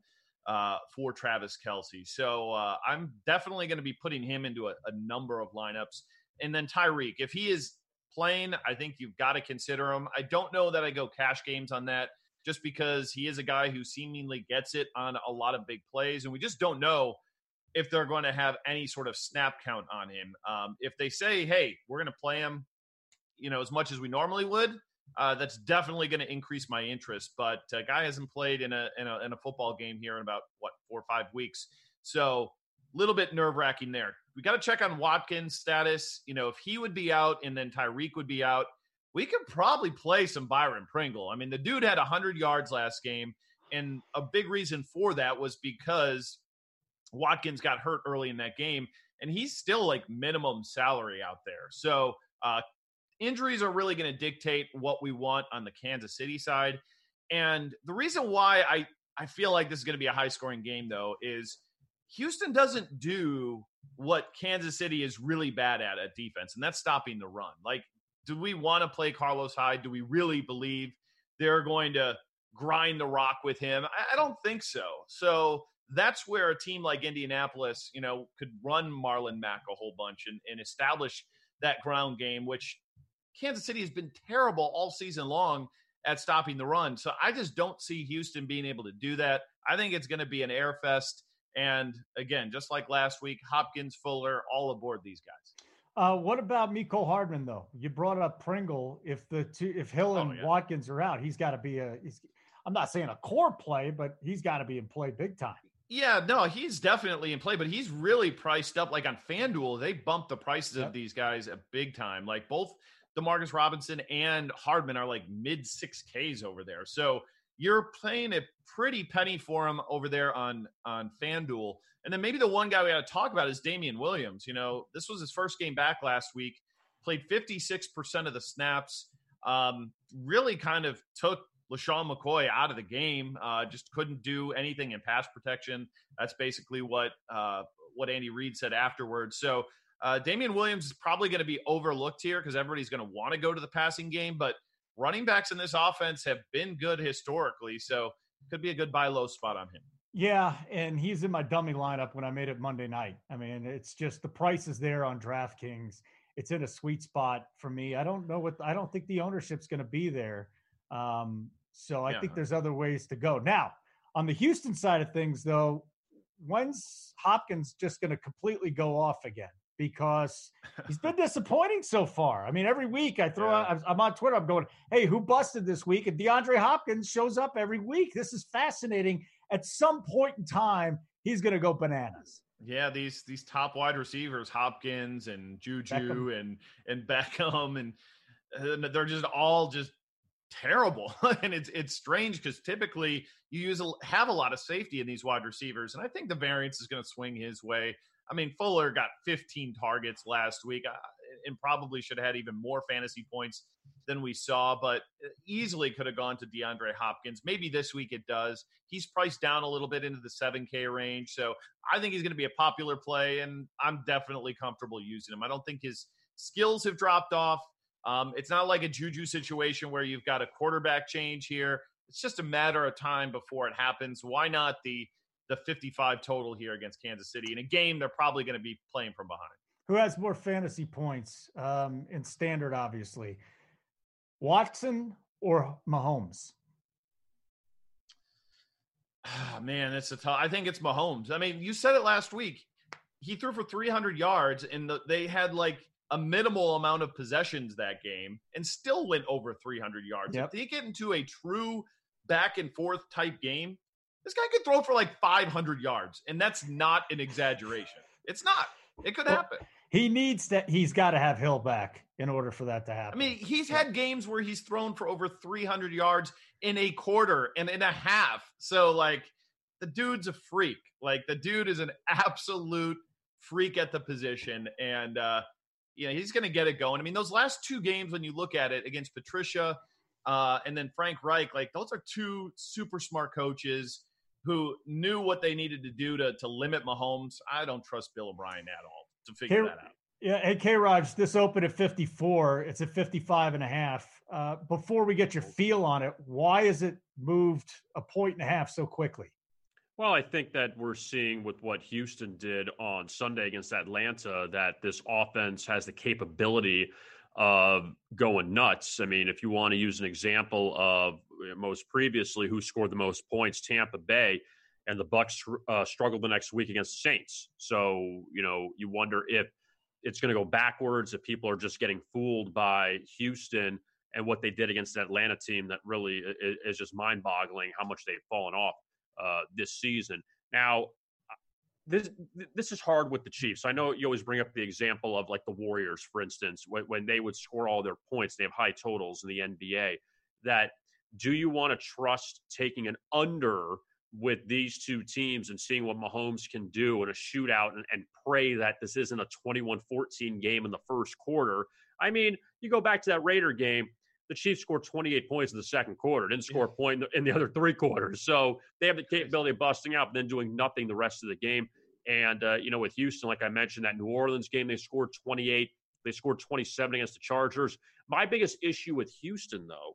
uh, for Travis Kelce. So uh, I'm definitely going to be putting him into a, a number of lineups. And then Tyreek, if he is playing, I think you've got to consider him. I don't know that I go cash games on that, just because he is a guy who seemingly gets it on a lot of big plays, and we just don't know if they're going to have any sort of snap count on him. Um, if they say, hey, we're going to play him, you know, as much as we normally would, uh, that's definitely going to increase my interest. But a guy hasn't played in a, in a, in a football game here in about, what, four or five weeks. So a little bit nerve-wracking there. We got to check on Watkins' status. You know, if he would be out and then Tyreek would be out, we could probably play some Byron Pringle. I mean, the dude had one hundred yards last game, and a big reason for that was because Watkins got hurt early in that game, and he's still, like, minimum salary out there. So uh, injuries are really going to dictate what we want on the Kansas City side. And the reason why I, I feel like this is going to be a high-scoring game, though, is Houston doesn't do what Kansas City is really bad at at defense, and that's stopping the run. Like, do we want to play Carlos Hyde? Do we really believe they're going to grind the rock with him? I don't think so. So that's where a team like Indianapolis, you know, could run Marlon Mack a whole bunch and, and establish that ground game, which Kansas City has been terrible all season long at stopping the run. So I just don't see Houston being able to do that. I think it's going to be an air fest. And again, just like last week, Hopkins, Fuller, all aboard these guys. Uh, what about Mecole Hardman, though? You brought up Pringle. If the two, if Hill and oh, yeah. Watkins are out, he's got to be a. He's, I'm not saying a core play, but he's got to be in play big time. Yeah, no, he's definitely in play, but he's really priced up. Like on FanDuel, they bumped the prices yep. of these guys a big time. Like both Demarcus Robinson and Hardman are like mid six Ks over there. So you're playing a pretty penny for him over there on, on FanDuel. And then maybe the one guy we got to talk about is Damian Williams. You know, this was his first game back last week, played fifty-six percent of the snaps, um, really kind of took LaShawn McCoy out of the game, uh, just couldn't do anything in pass protection. That's basically what uh, what Andy Reid said afterwards. So uh, Damian Williams is probably going to be overlooked here because everybody's going to want to go to the passing game, but running backs in this offense have been good historically, so could be a good buy low spot on him. Yeah, and he's in my dummy lineup when I made it Monday night. I mean, it's just the price is there on DraftKings. It's in a sweet spot for me. I don't know what – I don't think the ownership's going to be there. Um So I yeah. think there's other ways to go. Now, on the Houston side of things, though, when's Hopkins just going to completely go off again? Because he's been disappointing so far. I mean, every week I throw yeah. out, I'm on Twitter, I'm going, hey, who busted this week? And DeAndre Hopkins shows up every week. This is fascinating. At some point in time, he's going to go bananas. Yeah, these these top wide receivers, Hopkins and Juju Beckham. and and Beckham, and, and they're just all just, terrible. And it's it's strange because typically you use a, have a lot of safety in these wide receivers, and I think the variance is going to swing his way. I mean, Fuller got fifteen targets last week uh, and probably should have had even more fantasy points than we saw, but easily could have gone to DeAndre Hopkins. Maybe this week it does. He's priced down a little bit into the seven K range, so I think he's going to be a popular play, and I'm definitely comfortable using him. I don't think his skills have dropped off. Um, it's not like a Juju situation where you've got a quarterback change here. It's just a matter of time before it happens. Why not the the fifty-five total here against Kansas City in a game they're probably going to be playing from behind? Who has more fantasy points um, in standard, obviously? Watson or Mahomes? Oh, man, that's a tough. I think it's Mahomes. I mean, you said it last week. He threw for three hundred yards, and the, they had like a minimal amount of possessions that game and still went over three hundred yards. Yep. If they get into a true back and forth type game, this guy could throw for like five hundred yards. And that's not an exaggeration. It's not, it could well, happen. He needs that. He's got to have Hill back in order for that to happen. I mean, he's had games where he's thrown for over three hundred yards in a quarter and in a half. So like the dude's a freak. Like the dude is an absolute freak at the position. And, uh, you know, he's going to get it going. I mean, those last two games, when you look at it, against Patricia uh, and then Frank Reich, like those are two super smart coaches who knew what they needed to do to to limit Mahomes. I don't trust Bill O'Brien at all to figure K- that out. Yeah, hey, K-Raj, this opened at fifty-four. It's at fifty-five and a half. Uh, before we get your feel on it, why is it moved a point and a half so quickly? Well, I think that we're seeing with what Houston did on Sunday against Atlanta that this offense has the capability of going nuts. I mean, if you want to use an example of most previously who scored the most points, Tampa Bay, and the Bucks uh, struggled the next week against the Saints. So, you know, you wonder if it's going to go backwards, if people are just getting fooled by Houston and what they did against the Atlanta team that really is just mind-boggling how much they've fallen off Uh, this season. Now, this this is hard with the Chiefs. I know you always bring up the example of like the Warriors, for instance, when, when they would score all their points, they have high totals in the N B A. That do you want to trust taking an under with these two teams and seeing what Mahomes can do in a shootout and, and pray that this isn't a twenty-one fourteen game in the first quarter? I mean, you go back to that Raider game. The Chiefs scored twenty-eight points in the second quarter, didn't score a point in the other three quarters. So they have the capability of busting out and then doing nothing the rest of the game. And, uh, you know, with Houston, like I mentioned, that New Orleans game, they scored twenty-eight. They scored twenty-seven against the Chargers. My biggest issue with Houston, though,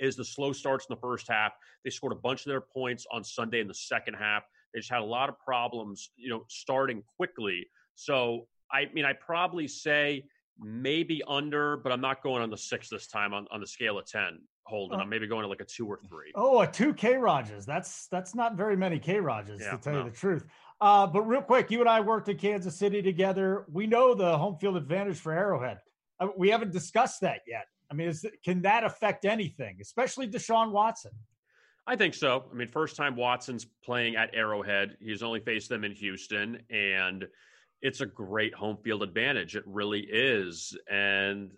is the slow starts in the first half. They scored a bunch of their points on Sunday in the second half. They just had a lot of problems, you know, starting quickly. So, I mean, I probably say – maybe under, but I'm not going on the six this time on, on the scale of ten, Holden. Oh. I'm maybe going to like a two or three. Oh, a two K Rogers. That's that's not very many K Rogers, yeah, to tell no. you the truth. Uh, but real quick, you and I worked in Kansas City together. We know the home field advantage for Arrowhead. I, we haven't discussed that yet. I mean, is, can that affect anything, especially Deshaun Watson? I think so. I mean, first time Watson's playing at Arrowhead. He's only faced them in Houston, and it's a great home field advantage. It really is. And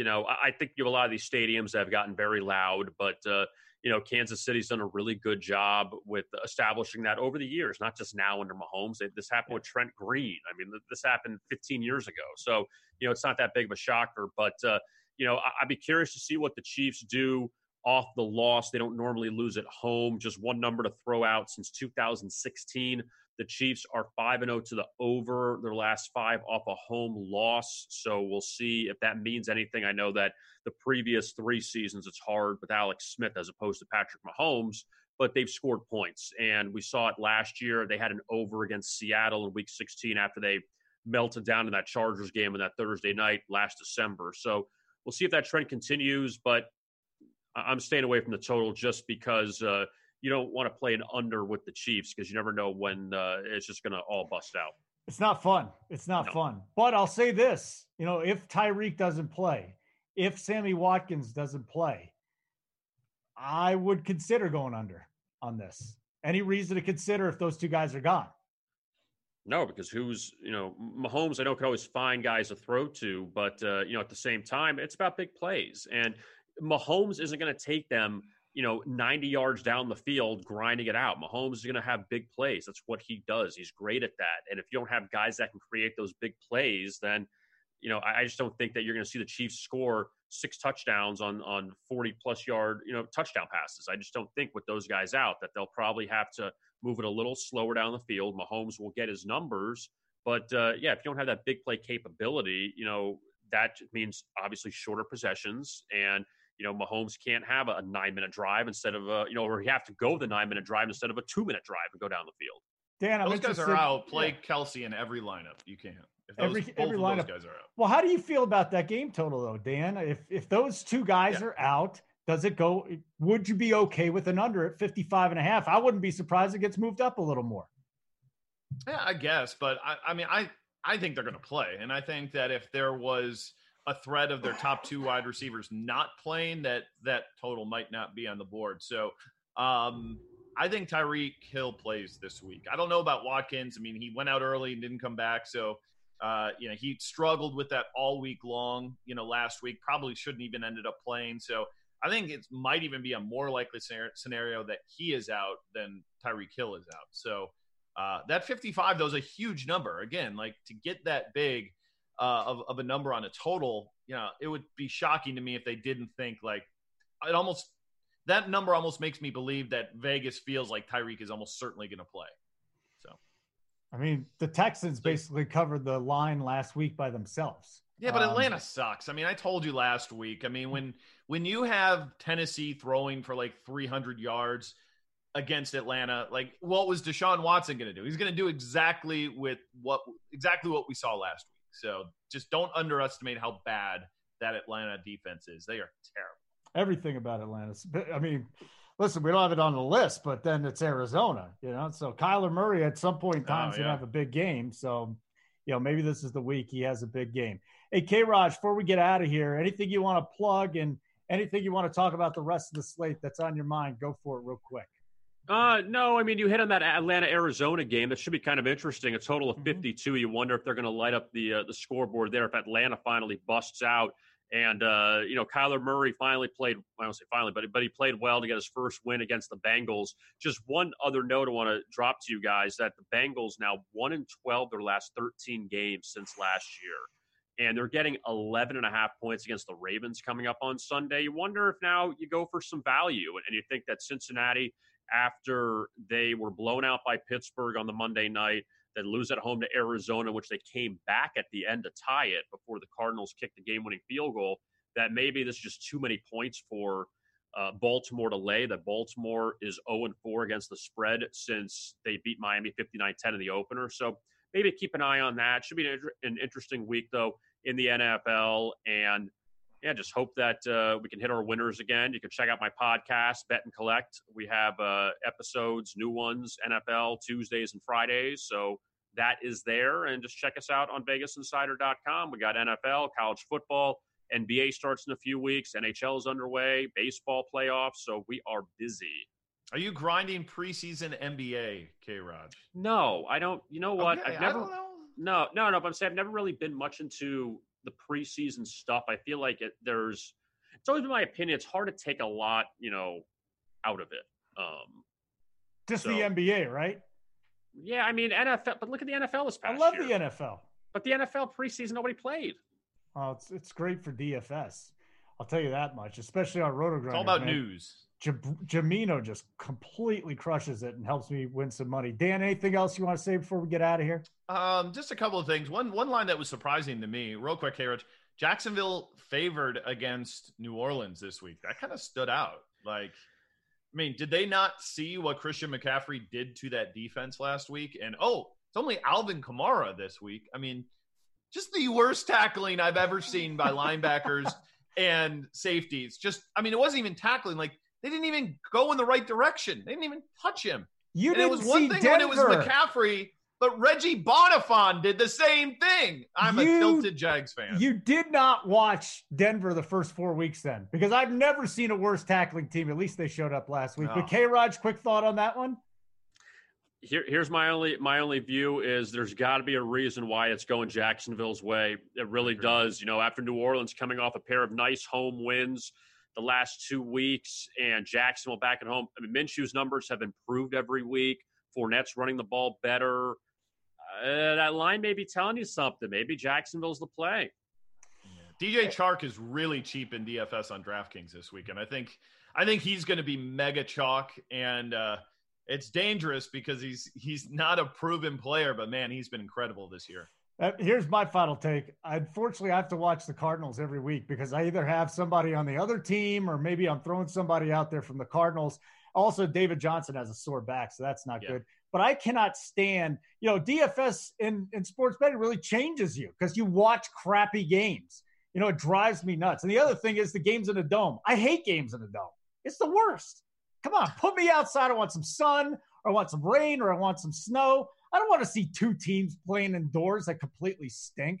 you know, I think you have a lot of these stadiums that have gotten very loud, but, uh, you know, Kansas City's done a really good job with establishing that over the years, not just now under Mahomes. This happened with Trent Green. I mean, this happened fifteen years ago. So, you know, it's not that big of a shocker, but, uh, you know, I'd be curious to see what the Chiefs do off the loss. They don't normally lose at home. Just one number to throw out: since two thousand sixteen, the Chiefs are five and oh to the over, their last five off a home loss. So we'll see if that means anything. I know that the previous three seasons, it's hard with Alex Smith as opposed to Patrick Mahomes, but they've scored points. And we saw it last year. They had an over against Seattle in week sixteen after they melted down in that Chargers game on that Thursday night last December. So we'll see if that trend continues, but I'm staying away from the total just because uh, you don't want to play an under with the Chiefs, because you never know when uh, it's just going to all bust out. It's not fun. It's not no. fun. But I'll say this, you know, if Tyreek doesn't play, if Sammy Watkins doesn't play, I would consider going under on this. Any reason to consider if those two guys are gone? No, because who's, you know, Mahomes, I know, can always find guys to throw to, but, uh, you know, at the same time, it's about big plays. And Mahomes isn't going to take them, you know, ninety yards down the field, grinding it out. Mahomes is going to have big plays. That's what he does. He's great at that. And if you don't have guys that can create those big plays, then, you know, I just don't think that you're going to see the Chiefs score six touchdowns on, on forty plus yard, you know, touchdown passes. I just don't think with those guys out that they'll probably have to move it a little slower down the field. Mahomes will get his numbers, but uh, yeah, if you don't have that big play capability, you know, that means obviously shorter possessions. And, you know, Mahomes can't have a nine-minute drive instead of a, you know, or you have to go the nine-minute drive instead of a two-minute drive and go down the field. Dan, I'm those guys are out. Play yeah. Kelsey in every lineup. You can't. If those, every every lineup. Those guys are out. Well, how do you feel about that game total, though, Dan? If if those two guys yeah. are out, does it go? Would you be okay with an under at fifty-five and a half? I wouldn't be surprised it gets moved up a little more. Yeah, I guess, but I, I mean, I I think they're going to play, and I think that if there was a threat of their top two wide receivers not playing, that that total might not be on the board. So um, I think Tyreek Hill plays this week. I don't know about Watkins. I mean, he went out early and didn't come back. So, uh, you know, he struggled with that all week long, you know, last week, probably shouldn't even ended up playing. So I think it might even be a more likely scenario that he is out than Tyreek Hill is out. So uh, that fifty-five, though, is a huge number. Again, like to get that big, Uh, of, of a number on a total, you know, it would be shocking to me if they didn't think like it almost, that number almost makes me believe that Vegas feels like Tyreek is almost certainly going to play. So, I mean, the Texans so, basically covered the line last week by themselves. Yeah, but um, Atlanta sucks. I mean, I told you last week, I mean, when, when you have Tennessee throwing for like three hundred yards against Atlanta, like what was Deshaun Watson going to do? He's going to do exactly with what, exactly what we saw last week. So just don't underestimate how bad that Atlanta defense is. They are terrible. Everything about Atlanta. I mean, listen, we don't have it on the list, but then it's Arizona, you know? So Kyler Murray at some point in time is going to have a big game. So, you know, maybe this is the week he has a big game. Hey, K-Raj, before we get out of here, anything you want to plug and anything you want to talk about the rest of the slate that's on your mind, go for it real quick. Uh, no, I mean, you hit on that Atlanta-Arizona game. That should be kind of interesting. A total of fifty-two. You wonder if they're going to light up the uh, the scoreboard there if Atlanta finally busts out. And, uh, you know, Kyler Murray finally played – I don't say finally, but, but he played well to get his first win against the Bengals. Just one other note I want to drop to you guys, that the Bengals now one and twelve their last thirteen games since last year. And they're getting eleven and a half points against the Ravens coming up on Sunday. You wonder if now you go for some value and, and you think that Cincinnati – after they were blown out by Pittsburgh on the Monday night, then lose at home to Arizona, which they came back at the end to tie it before the Cardinals kicked the game-winning field goal, that maybe this is just too many points for uh, Baltimore to lay, that Baltimore is oh and four against the spread since they beat Miami fifty-nine ten in the opener. So maybe keep an eye on that. Should be an, inter- an interesting week, though, in the N F L. And yeah, just hope that uh, we can hit our winners again. You can check out my podcast, Bet and Collect. We have uh, episodes, new ones, N F L, Tuesdays and Fridays. So that is there. And just check us out on Vegas Insider dot com. We got N F L, college football, N B A starts in a few weeks, N H L is underway, baseball playoffs. So we are busy. Are you grinding preseason N B A, K-Rod? No, I don't. You know what? Okay, I've never. I don't know. No, no, no. But I'm saying I've never really been much into the preseason stuff, I feel like it, there's – it's always been my opinion. It's hard to take a lot, you know, out of it. Um, Just so, the N B A, right? Yeah, I mean, N F L – but look at the N F L this past year. I love year. the N F L. But the N F L preseason, nobody played. Oh, it's it's great for D F S. I'll tell you that much, especially on Roto-Grindr. It's all about man. news. J- Jamino just completely crushes it and helps me win some money. Dan, anything else you want to say before we get out of here? Um, just a couple of things. One one line that was surprising to me, real quick here, Rich. Jacksonville favored against New Orleans this week. That kind of stood out. Like, I mean, did they not see what Christian McCaffrey did to that defense last week? And, oh, it's only Alvin Kamara this week. I mean, just the worst tackling I've ever seen by linebackers and safeties. Just, I mean, it wasn't even tackling. Like, they didn't even go in the right direction. They didn't even touch him. You and didn't it was one see thing Denver. When it was McCaffrey, but Reggie Bonifon did the same thing. I'm you, a tilted Jags fan. You did not watch Denver the first four weeks then, because I've never seen a worse tackling team. At least they showed up last week. Oh. But K-Raj, quick thought on that one? Here, here's my only my only view is there's got to be a reason why it's going Jacksonville's way. It really does. You know, after New Orleans coming off a pair of nice home wins the last two weeks and Jacksonville back at home. I mean, Minshew's numbers have improved every week. Fournette's running the ball better. Uh, that line may be telling you something. Maybe Jacksonville's the play. Yeah. D J Chark is really cheap in D F S on DraftKings this week. And I think, I think he's going to be mega chalk. And uh, it's dangerous because he's, he's not a proven player, but man, he's been incredible this year. Here's my final take. Unfortunately, I have to watch the Cardinals every week because I either have somebody on the other team or maybe I'm throwing somebody out there from the Cardinals. Also, David Johnson has a sore back, so that's not yeah. good. But I cannot stand, you know, D F S in, in sports betting really changes you because you watch crappy games. You know, it drives me nuts. And the other thing is the games in a dome. I hate games in a dome. It's the worst. Come on, put me outside. I want some sun or I want some rain or I want some snow. I don't want to see two teams playing indoors that completely stink.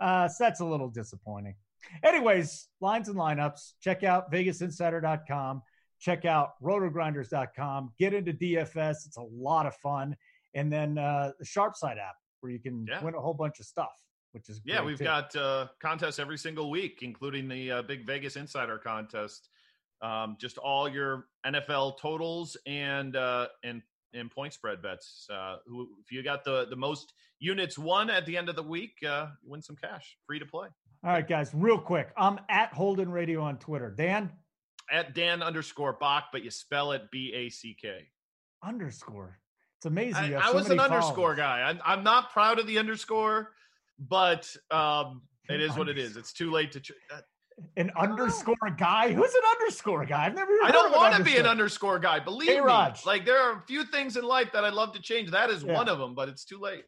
Uh, so that's a little disappointing. Anyways, lines and lineups, check out Vegas Insider dot com. Check out Roto Grinders dot com. Get into D F S. It's a lot of fun. And then uh, the Sharpside app where you can yeah. win a whole bunch of stuff, which is Yeah, we've too. got uh, contests every single week, including the uh, big Vegas Insider contest. Um, just all your N F L totals and uh, and in point spread bets. Uh, who, if you got the, the most units won at the end of the week, uh, win some cash. Free to play. All right, guys, real quick. I'm at Holden Radio on Twitter. Dan? At Dan underscore Bach, but you spell it B A C K. Underscore. It's amazing. I, I so was an followers. underscore guy. I'm, I'm not proud of the underscore, but um, it is underscore. what it is. It's too late to... Tr- an underscore guy? Who's an underscore guy? I've never. Even heard I don't want to be an underscore guy. Believe K-Raj. me, like there are a few things in life that I'd love to change. That is yeah. one of them, but it's too late.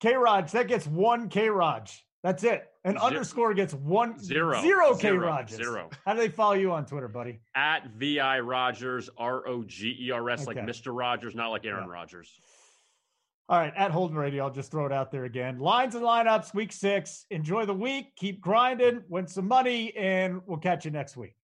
K-Raj, that gets one K-Raj. That's it. An zero. underscore gets one zero zero K-Rages. Zero. How do they follow you on Twitter, buddy? At V I Rogers, R O G E R S, like Mister Rogers, not like Aaron yeah. Rodgers. All right, at Holden Radio, I'll just throw it out there again. Lines and lineups, week six. Enjoy the week. Keep grinding. Win some money, and we'll catch you next week.